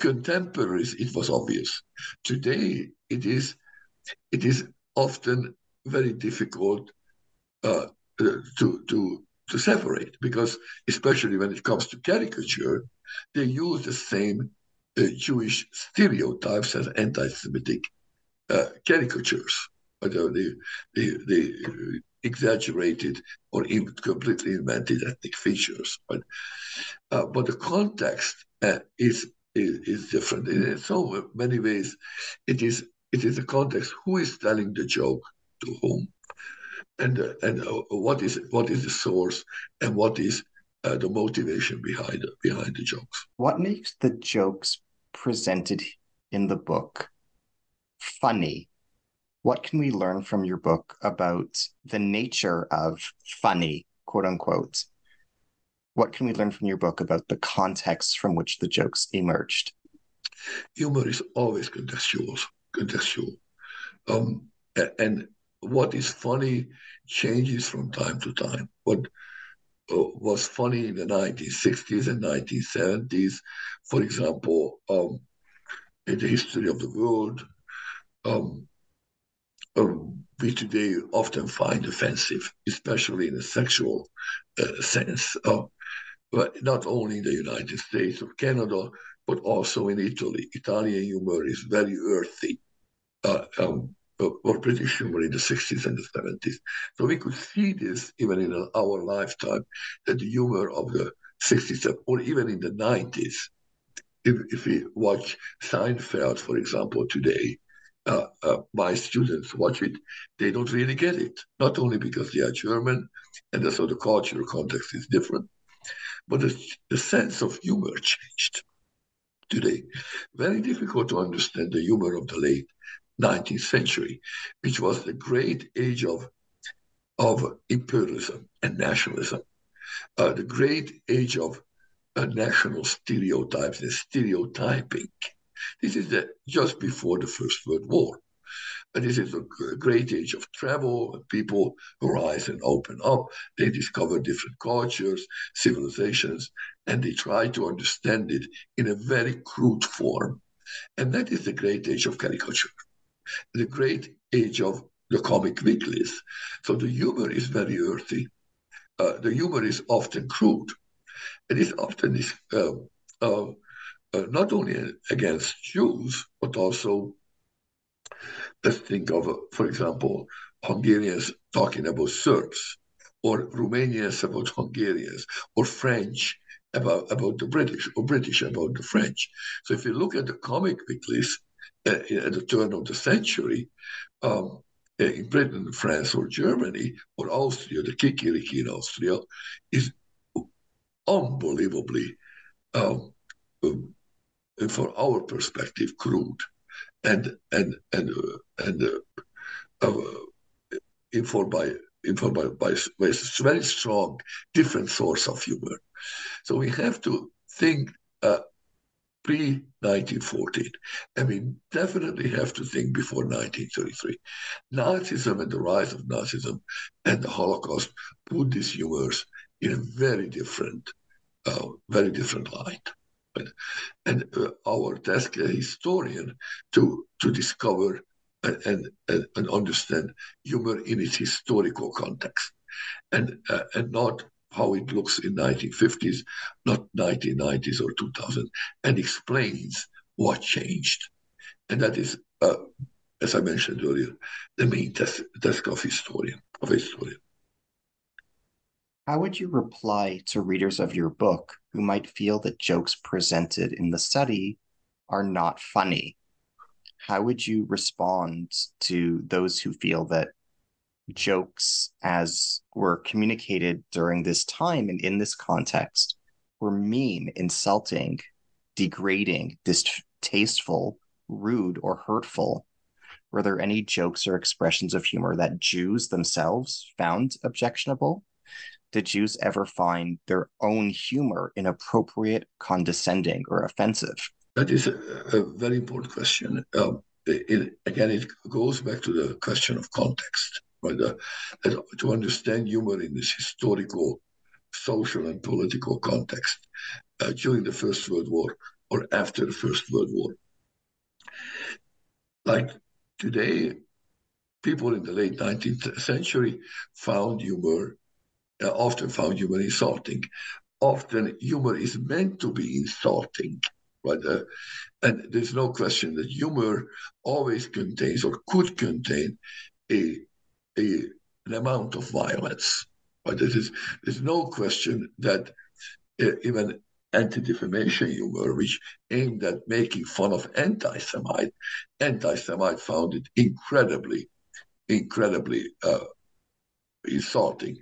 contemporaries, it was obvious. Today, it is often very difficult to separate, because especially when it comes to caricature, they use the same Jewish stereotypes as anti-Semitic caricatures, they exaggerated or completely invented ethnic features. But the context is different. In so many ways, it is the context who is telling the joke to whom, and what is the source and what is the motivation behind the jokes. What makes the jokes presented in the book funny? What can we learn from your book about the nature of funny, quote unquote? What can we learn from your book about the context from which the jokes emerged? Humor is always contextual. And what is funny changes from time to time. What was funny in the 1960s and 1970s, for example, in the history of the world, we today often find offensive, especially in a sexual sense, but not only in the United States or Canada, but also in Italy. Italian humor is very earthy, or British humor in the 60s and the 70s. So we could see this even in our lifetime, that the humor of the 60s or even in the 90s, if we watch Seinfeld, for example, today, my students watch it, they don't really get it, not only because they are German and so the cultural context is different, but the sense of humor changed today. Very difficult to understand the humor of the late 19th century, which was the great age of imperialism and nationalism, the great age of national stereotypes and stereotyping. This is just before the First World War. But this is a great age of travel. People horizon open up. They discover different cultures, civilizations, and they try to understand it in a very crude form. And that is the great age of caricature, the great age of the comic weeklies. So the humor is very earthy. The humor is often crude. It is often not only against Jews, but also, let's think of, for example, Hungarians talking about Serbs, or Romanians about Hungarians, or French about the British, or British about the French. So if you look at the comic weeklies at the turn of the century, in Britain, France, or Germany, or Austria, the Kikiriki in Austria is unbelievably, from our perspective, crude and informed by a very strong different source of humor. So we have to think pre-1914, and we definitely have to think before 1933. Nazism and the rise of Nazism and the Holocaust put these humors in a very different light. And our task as a historian to discover and understand humor in its historical context, and not how it looks in 1950s, not 1990s or 2000, and explains what changed. And that is, as I mentioned earlier, the main task of a historian. How would you reply to readers of your book who might feel that jokes presented in the study are not funny? How would you respond to those who feel that jokes as were communicated during this time and in this context were mean, insulting, degrading, distasteful, rude, or hurtful? Were there any jokes or expressions of humor that Jews themselves found objectionable? Did Jews ever find their own humor inappropriate, condescending, or offensive? That is a very important question. It goes back to the question of context, right? To understand humor in this historical, social, and political context during the First World War or after the First World War. Like today, people in the late 19th century often found humor insulting. Often humor is meant to be insulting, right? And there's no question that humor always contains or could contain an amount of violence. But there's no question that even anti-defamation humor, which aimed at making fun of anti-Semite found it incredibly insulting.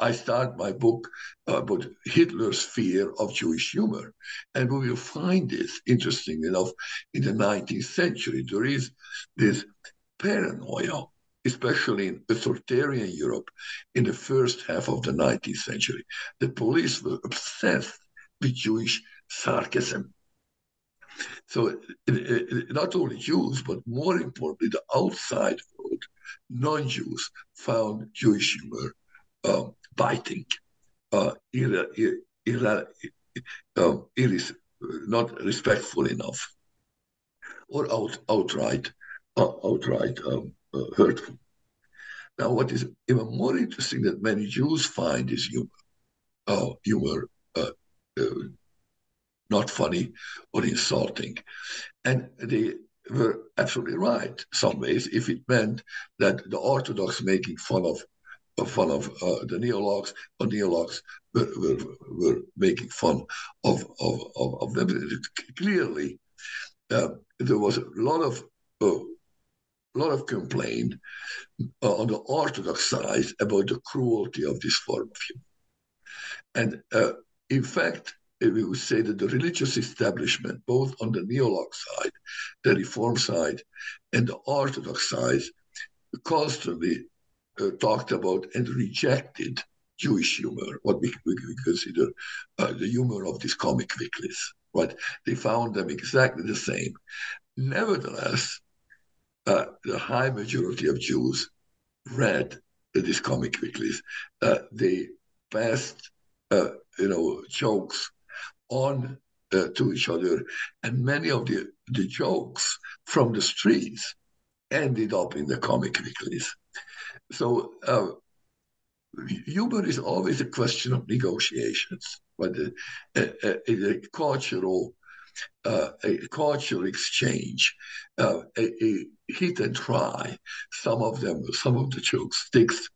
I start my book about Hitler's fear of Jewish humor, and we will find this, interesting enough, in the 19th century. There is this paranoia, especially in authoritarian Europe, in the first half of the 19th century. The police were obsessed with Jewish sarcasm. So not only Jews, but more importantly, the outside world, non-Jews, found Jewish humor biting, not respectful enough, or outright hurtful. Now, what is even more interesting that many Jews find is humor not funny or insulting. And they were absolutely right, some ways, if it meant that the Orthodox making fun of the Neologs, or Neologs were making fun of them. Clearly, there was a lot of complaint on the Orthodox side about the cruelty of this form of humor. And in fact, we would say that the religious establishment, both on the Neolog side, the Reform side, and the Orthodox side, constantly talked about and rejected Jewish humor, what we consider the humor of these comic weeklies. Right? They found them exactly the same. Nevertheless, the high majority of Jews read these comic weeklies. They passed, jokes on to each other, and many of the jokes from the streets ended up in the comic weeklies. So humor is always a question of negotiations, but a cultural exchange, a hit and try. Some of the jokes sticks,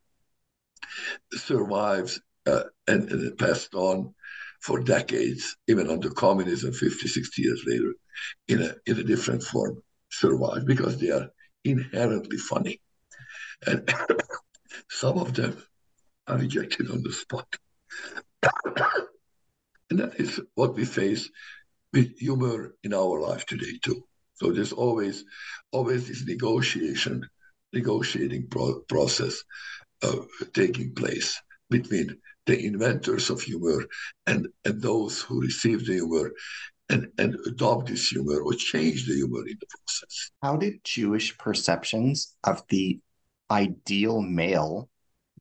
survives and passed on for decades, even under communism, 50, 60 years later, in a different form, survive because they are inherently funny. And some of them are rejected on the spot. And that is what we face with humor in our life today, too. So there's always this negotiating process taking place between the inventors of humor and those who receive the humor and adopt this humor or change the humor in the process. How did Jewish perceptions of the ideal male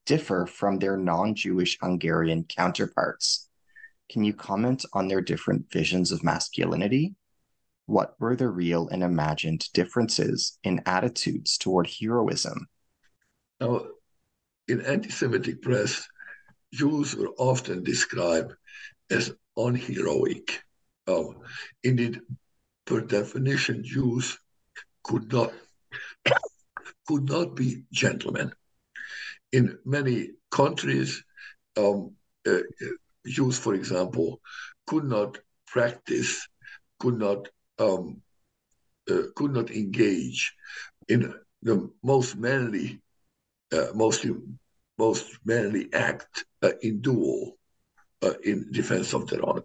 differ from their non-Jewish Hungarian counterparts? Can you comment on their different visions of masculinity? What were the real and imagined differences in attitudes toward heroism? Now, in anti-Semitic press, Jews were often described as unheroic. Indeed, per definition, Jews could not be gentlemen. In many countries, Jews, for example, could not engage in the most manly act in duel in defense of their honor.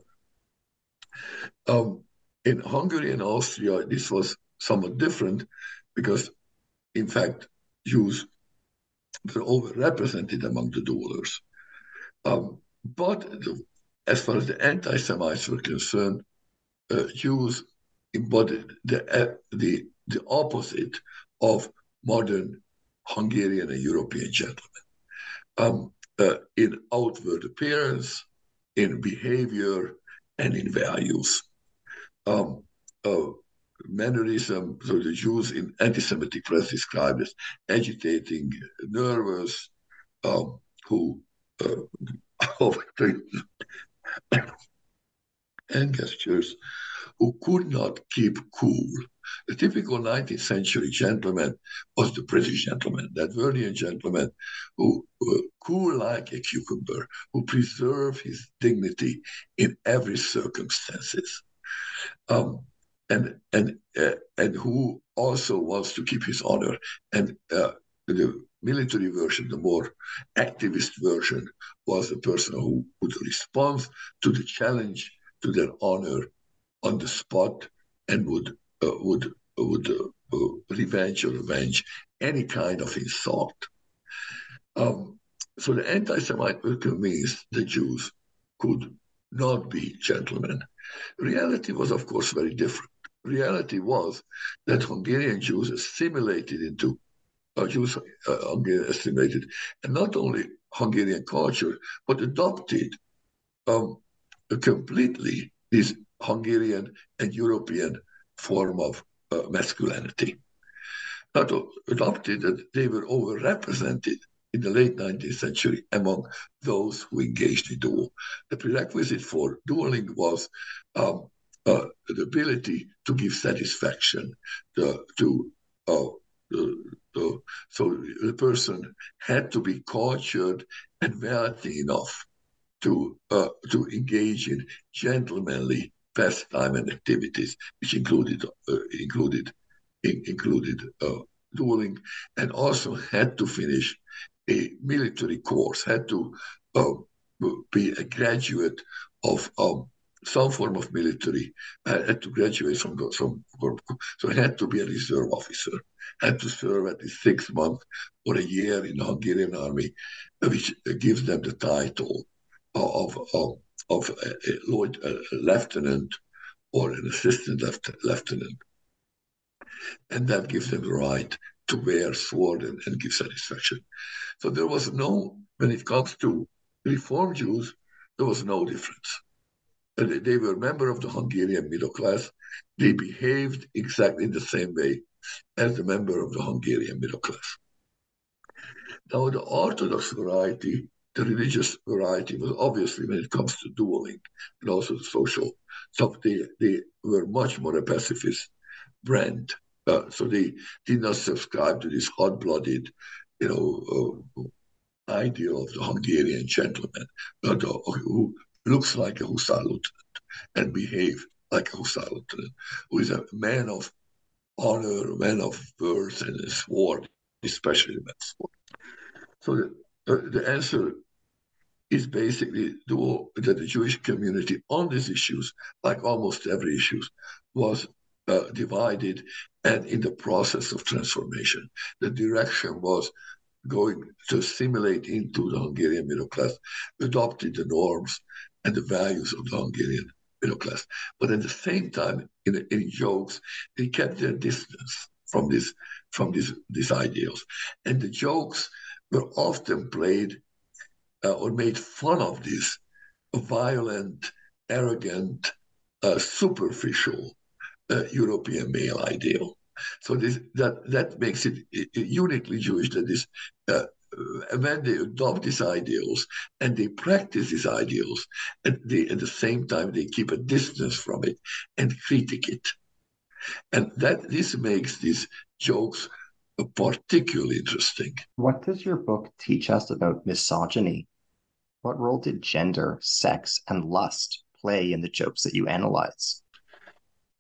In Hungary and Austria, this was somewhat different because, in fact, Jews were overrepresented among the duelers. But as far as the anti-Semites were concerned, Jews embodied the opposite of modern Hungarian and European gentlemen in outward appearance, in behavior, and in values. Mannerism, so the Jews in anti-Semitic press described as agitating, nervous, and gestures, who could not keep cool. The typical 19th century gentleman was the British gentleman, the Edwardian gentleman who was cool like a cucumber, who preserved his dignity in every circumstances, and who also wants to keep his honor. And the military version, the more activist version, was the person who would respond to the challenge to their honor on the spot and would revenge any kind of insult. So the anti-Semite were convinced the Jews could not be gentlemen. Reality was, of course, very different. Reality was that Hungarian Jews assimilated into and not only Hungarian culture, but adopted completely this Hungarian and European form of masculinity. Not adopted that they were overrepresented in the late 19th century among those who engaged in duel. The prerequisite for dueling was the ability to give satisfaction so the person had to be cultured and wealthy enough to engage in gentlemanly pastime and activities, which included dueling, and also had to finish a military course, had to be a graduate of some form of military, had to graduate from some form, so had to be a reserve officer, had to serve at least 6 months or a year in the Hungarian army, which gives them the title of a lieutenant or an assistant lieutenant. and that gives them the right to wear sword and give satisfaction. So there was no, when it comes to Reform Jews, there was no difference. They were members of the Hungarian middle class. They behaved exactly the same way as the member of the Hungarian middle class. Now, the Orthodox variety, the religious variety, was obviously when it comes to dueling and also the social stuff, they were much more a pacifist brand. So they did not subscribe to this hot-blooded, ideal of the Hungarian gentleman who looks like a hussar lieutenant and behave like a hussar lieutenant, who is a man of honor, a man of worth, and a sword, especially a sword. So the answer is basically that the Jewish community on these issues, like almost every issue, was divided and in the process of transformation. The direction was going to assimilate into the Hungarian middle class, adopted the norms and the values of the Hungarian middle class. But at the same time, in jokes, they kept their distance from these ideals. And the jokes were often played or made fun of this violent, arrogant, superficial European male ideal. So that makes it uniquely Jewish, that is, when they adopt these ideals and they practice these ideals, and they, at the same time, they keep a distance from it and critique it. And that this makes these jokes particularly interesting. What does your book teach us about misogyny? What role did gender, sex, and lust play in the jokes that you analyze?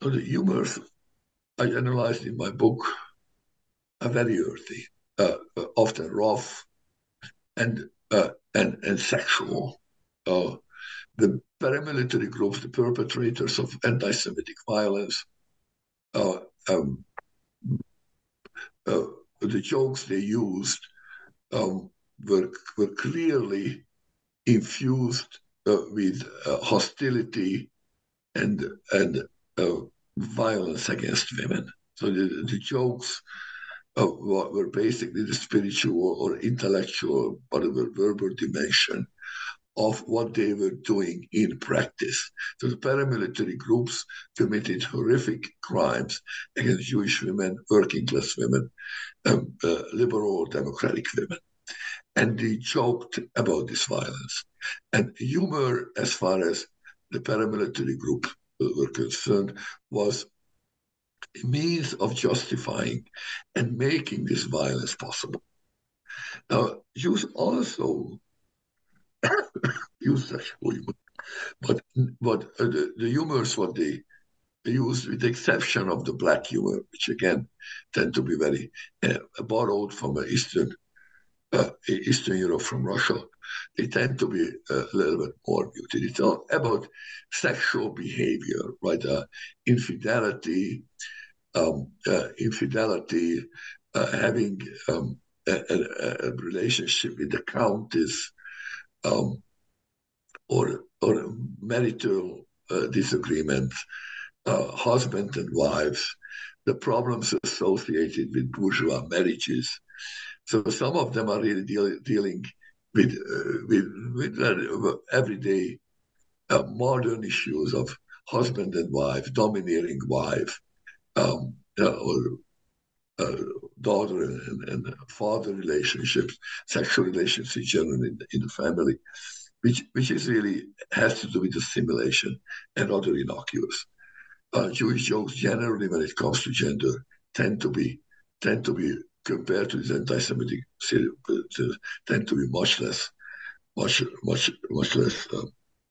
So the humor I analyzed in my book are very earthy, often rough and sexual. The paramilitary groups, the perpetrators of anti-Semitic violence, the jokes they used were clearly infused with hostility and violence against women. So the jokes were basically the spiritual or intellectual, whatever verbal dimension of what they were doing in practice. So the paramilitary groups committed horrific crimes against Jewish women, working class women, liberal democratic women. And they joked about this violence. And humor, as far as the paramilitary group were concerned, was a means of justifying and making this violence possible. Now, Jews also use sexual humor, but the humor is what they used, with the exception of the black humor, which again tend to be very borrowed from Eastern Europe, from Russia. They tend to be a little bit more muted. It's all about sexual behavior, right? Infidelity, having a relationship with the countess, or marital disagreements, husband and wives, the problems associated with bourgeois marriages. So some of them are really dealing with everyday modern issues of husband and wife, domineering wife, or daughter and father relationships, sexual relationships in general in the family, which is really has to do with assimilation and other innocuous. Jewish jokes generally, when it comes to gender, tend to be compared to these anti-Semitic, tend to be much less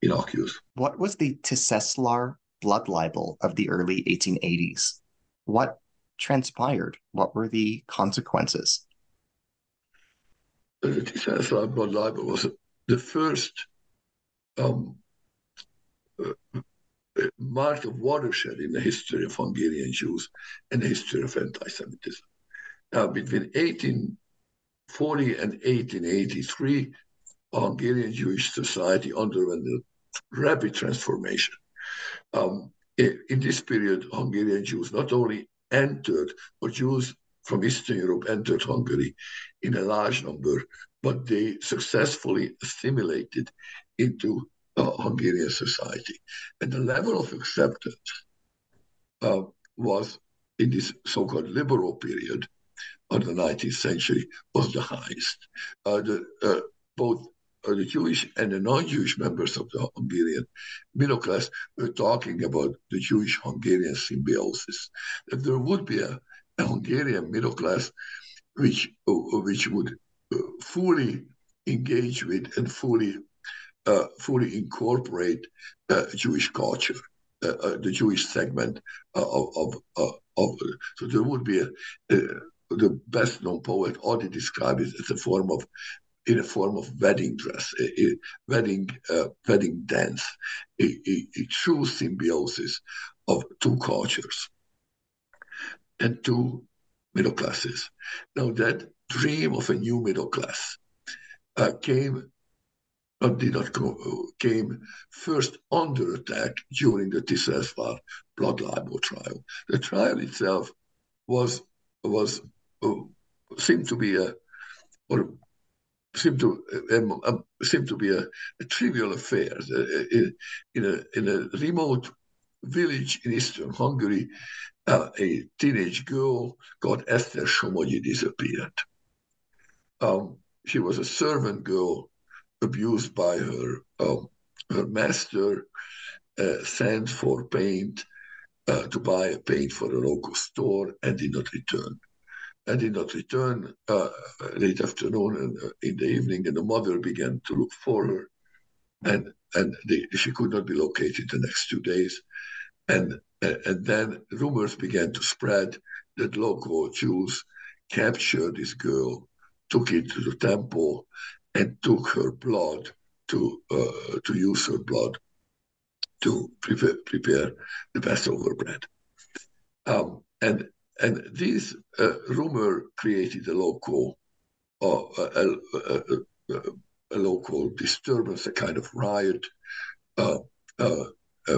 innocuous. What was the Tiszaeszlár blood libel of the early 1880s? What transpired? What were the consequences? The Tiszaeszlár blood libel was the first mark of watershed in the history of Hungarian Jews and the history of anti-Semitism. Now, between 1840 and 1883, Hungarian Jewish society underwent a rapid transformation. In this period, Hungarian Jews not only entered, or Jews from Eastern Europe entered Hungary in a large number, but they successfully assimilated into Hungarian society. And the level of acceptance was, in this so-called liberal period of the 19th century, was the highest. Both the Jewish and the non-Jewish members of the Hungarian middle class were talking about the Jewish-Hungarian symbiosis, that there would be a Hungarian middle class which would fully engage with and fully incorporate Jewish culture, the Jewish segment of. So there would be the best known poet already described it as a form of wedding dress, wedding dance, a true symbiosis of two cultures and two middle classes. Now that dream of a new middle class came first under attack during the Tiszaeszlár blood libel trial. The trial itself seemed to be a trivial affair in a remote village in Eastern Hungary. A teenage girl called Esther Somogyi disappeared. She was a servant girl abused by her master, sent for paint to buy a paint for a local store, and did not return. Late afternoon and in the evening, and the mother began to look for her, and she could not be located the next 2 days, and then rumors began to spread that local Jews captured this girl, took it to the temple, and took her blood to use her blood to prepare the Passover bread, And this rumor created a local disturbance, a kind of riot. The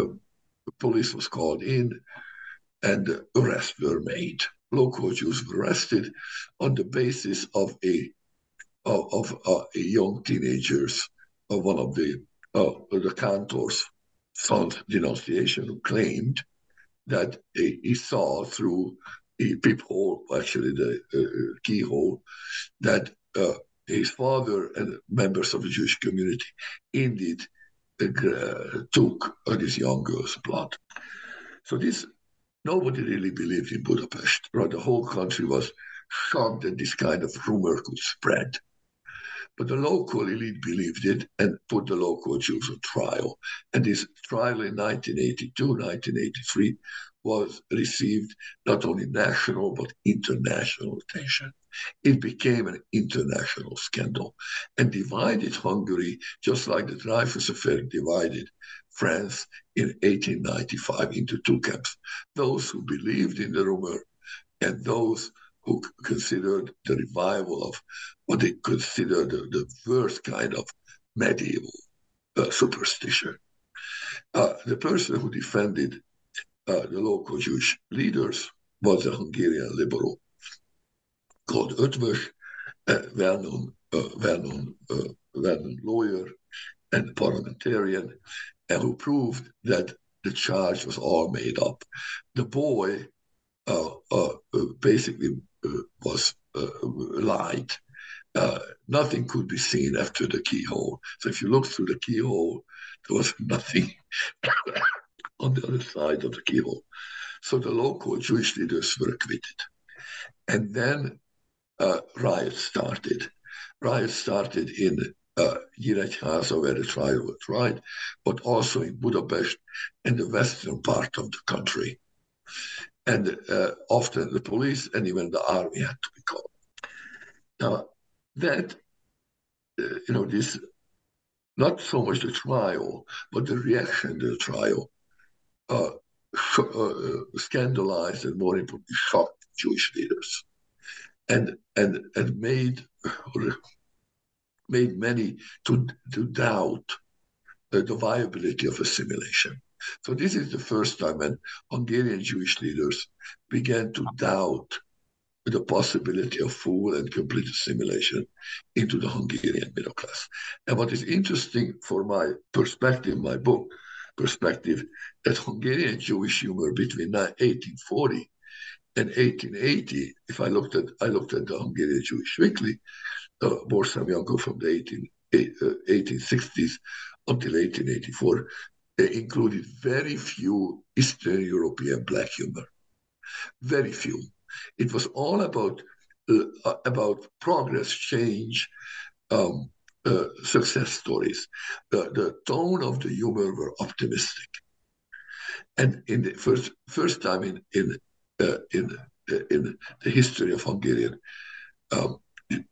police was called in, and arrests were made. Local Jews were arrested on the basis of a young teenager's, one of the cantor's son's denunciation, who claimed that he saw through a peephole, actually the keyhole, that his father and members of the Jewish community indeed took this young girl's blood. So this, nobody really believed in Budapest. Right? The whole country was shocked that this kind of rumor could spread. But the local elite believed it and put the local Jews on trial. And this trial in 1982, 1983 received not only national but international attention. It became an international scandal and divided Hungary, just like the Dreyfus Affair divided France in 1895 into two camps. Those who believed in the rumor and those who considered the revival of what they considered the worst kind of medieval superstition. The person who defended the local Jewish leaders was a Hungarian liberal called Ötvös, a well-known lawyer and parliamentarian, and who proved that the charge was all made up. The boy basically was lied. Nothing could be seen after the keyhole. So if you look through the keyhole, there was nothing on the other side of the keyhole. So the local Jewish leaders were acquitted. And then riots started. Riots started in Nyíregyháza, where the trial was tried, but also in Budapest and the western part of the country. And often the police and even the army had to be called. Now, this, not so much the trial, but the reaction to the trial scandalized and, more importantly, shocked Jewish leaders and made many to doubt the viability of assimilation. So this is the first time when Hungarian Jewish leaders began to doubt the possibility of full and complete assimilation into the Hungarian middle class. And what is interesting for my perspective, my book perspective, that Hungarian Jewish humor between 1840 and 1880, if I looked at the Hungarian Jewish Weekly, Borsszem Jankó from the 1860s until 1884, they included very few Eastern European Black humor, very few. It was all about progress, change, success stories. The tone of the humor were optimistic, and in the first time in the history of Hungarian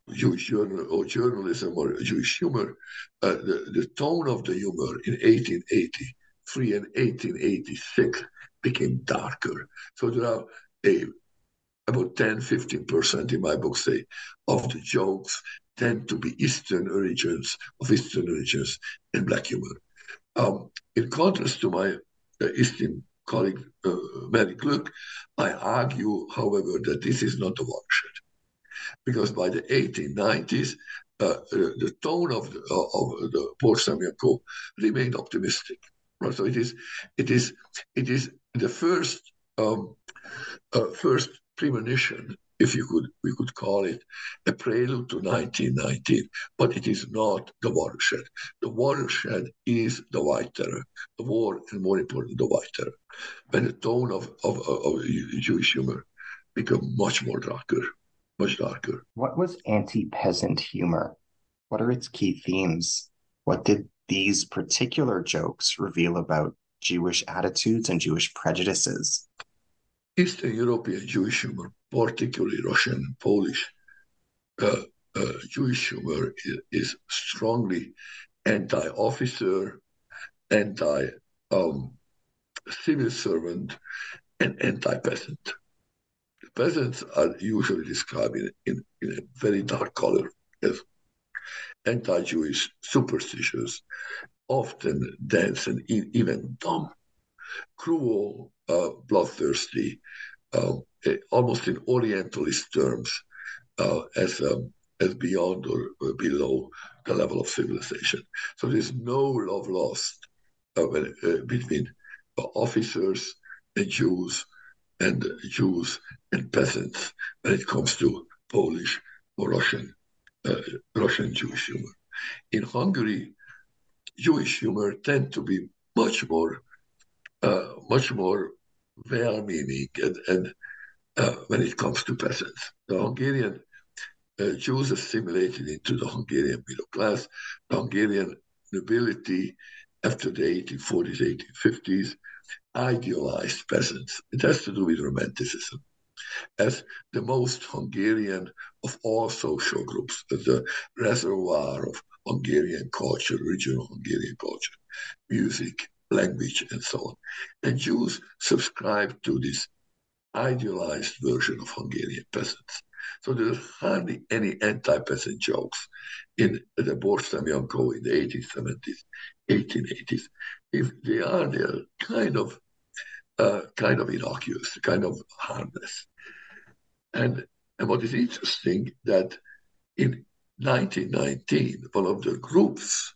Jewish journalism or Jewish humor, the tone of the humor in 1883 and 1886 became darker. So there are about 10-15% in my book, say, of the jokes tend to be Eastern origins in Black humor. In contrast to my Eastern colleague, Mary Gluck, I argue, however, that this is not a watershed, because by the 1890s, the tone of the Borsszem Jankó remained optimistic. Right? So it is the first premonition, if we could call it, a prelude to 1919, but it is not the watershed. The watershed is the White Terror, the war, and more important, the White Terror, when the tone of Jewish humor became much darker. What was anti-peasant humor? What are its key themes? What did these particular jokes reveal about Jewish attitudes and Jewish prejudices? Eastern European Jewish humor, particularly Russian, Polish Jewish humor, is strongly anti-officer, anti-civil servant, and anti-peasant. The peasants are usually described in a very dark color as anti-Jewish, superstitious, often dense and even dumb, cruel, bloodthirsty, almost in Orientalist terms, as beyond or below the level of civilization. So there's no love lost between officers and Jews and peasants when it comes to Polish or Russian Jewish humor. In Hungary, Jewish humor tend to be much more well-meaning and when it comes to peasants. The Hungarian Jews assimilated into the Hungarian middle class, the Hungarian nobility after the 1840s, 1850s, idealized peasants. It has to do with romanticism, as the most Hungarian of all social groups, as the reservoir of Hungarian culture, original Hungarian culture, music, language, and so on. And Jews subscribe to this idealized version of Hungarian peasants. So there's hardly any anti-peasant jokes in the Borsszem Jankó in the 1870s, 1880s. If they are, they're kind of innocuous, kind of harmless. And what is interesting, that in 1919, one of the groups,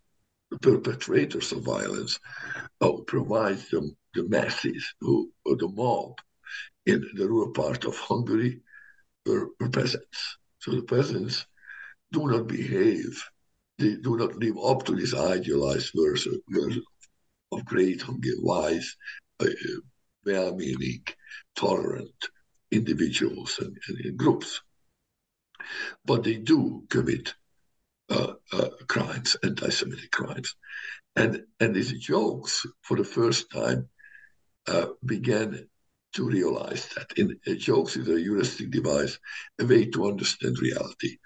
the perpetrators of violence, provides them, the masses, or the mob in the rural part of Hungary, were peasants. So the peasants do not behave, they do not live up to this idealized version of great Hungarian, wise, well-meaning, tolerant individuals and groups. But they do commit crimes, anti-Semitic crimes, and these jokes for the first time began to realize that in jokes is a heuristic device, a way to understand reality.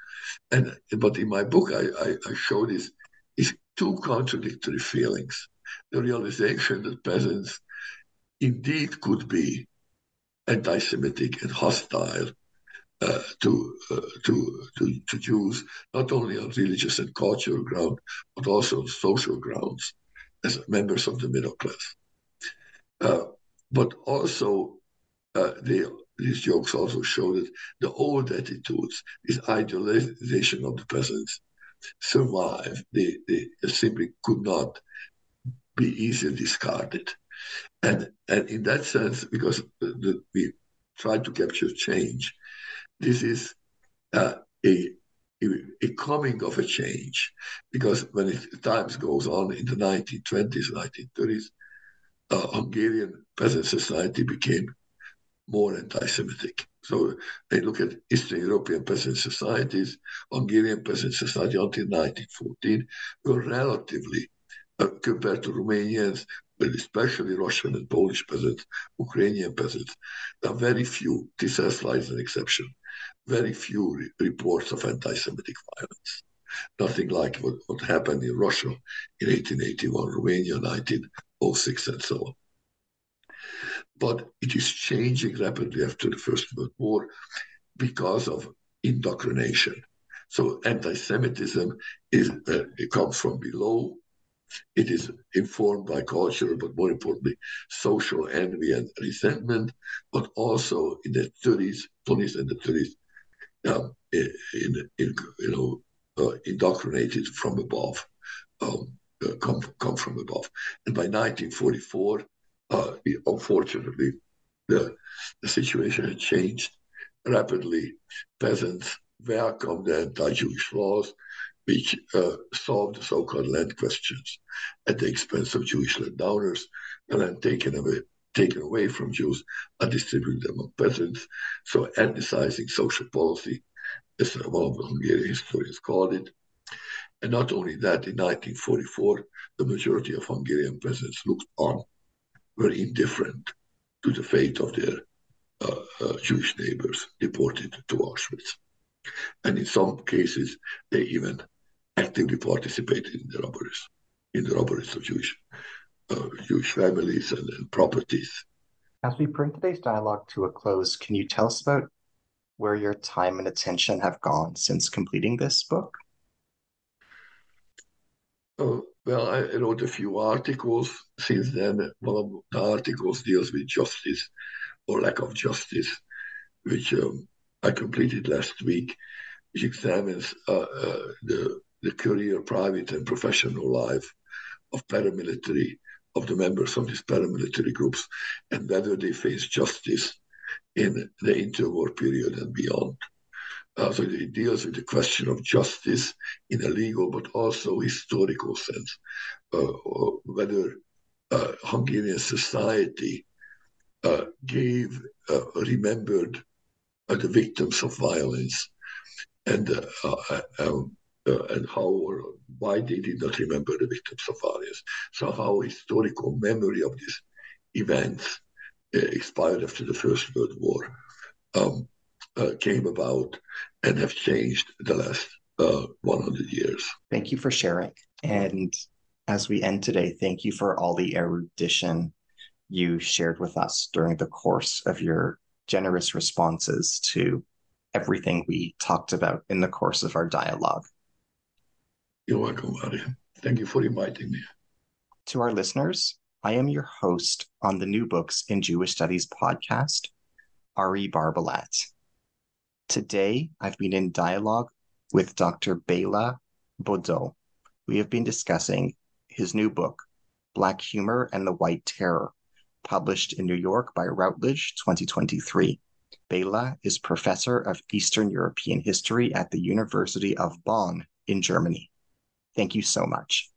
But in my book, I show this is two contradictory feelings: the realization that peasants indeed could be anti-Semitic and hostile to Jews, not only on religious and cultural ground, but also on social grounds as members of the middle class. But also, these jokes also show that the old attitudes, this idealization of the peasant, survived. They simply could not be easily discarded. And in that sense, because we try to capture change, this is a coming of a change. Because when times goes on in the 1920s, 1930s, Hungarian peasant society became more anti-Semitic. So they look at Eastern European peasant societies, Hungarian peasant society until 1914 were relatively, compared to Romanians, but especially Russian and Polish peasants, Ukrainian peasants, there are very few, Tiszaeszlár is an exception, very few reports of anti-Semitic violence. Nothing like what happened in Russia in 1881, Romania 1906, and so on. But it is changing rapidly after the First World War because of indoctrination. So anti-Semitism it comes from below. It is informed by culture, but more importantly, social envy and resentment. But also in the 20s and the 30s, indoctrinated from above, come from above. And by 1944, unfortunately, the situation had changed rapidly. Peasants welcomed the anti-Jewish laws, which solved the so-called land questions at the expense of Jewish landowners, and then taken away from Jews and distributed among peasants. So ethnicizing social policy, as one of the Hungarian historians called it. And not only that, in 1944, the majority of Hungarian peasants looked on, were indifferent to the fate of their Jewish neighbors deported to Auschwitz. And in some cases, they even actively participated in the robberies of Jewish families and properties. As we bring today's dialogue to a close, can you tell us about where your time and attention have gone since completing this book? Well, I wrote a few articles since then. One of the articles deals with justice or lack of justice, which I completed last week, which examines the career, private and professional life of the members of these paramilitary groups, and whether they face justice in the interwar period and beyond. So it deals with the question of justice in a legal but also historical sense, whether Hungarian society remembered the victims of violence, and how or why they did not remember the victims of violence. So how historical memory of these events expired after the First World War came about and have changed the last 100 years. Thank you for sharing. And as we end today, thank you for all the erudition you shared with us during the course of your generous responses to everything we talked about in the course of our dialogue. You're welcome, Ari. Thank you for inviting me. To our listeners, I am your host on the New Books in Jewish Studies podcast, Ari Barbalat. Today, I've been in dialogue with Dr. Béla Bodó. We have been discussing his new book, Black Humor and the White Terror, published in New York by Routledge 2023. Béla is professor of Eastern European history at the University of Bonn in Germany. Thank you so much.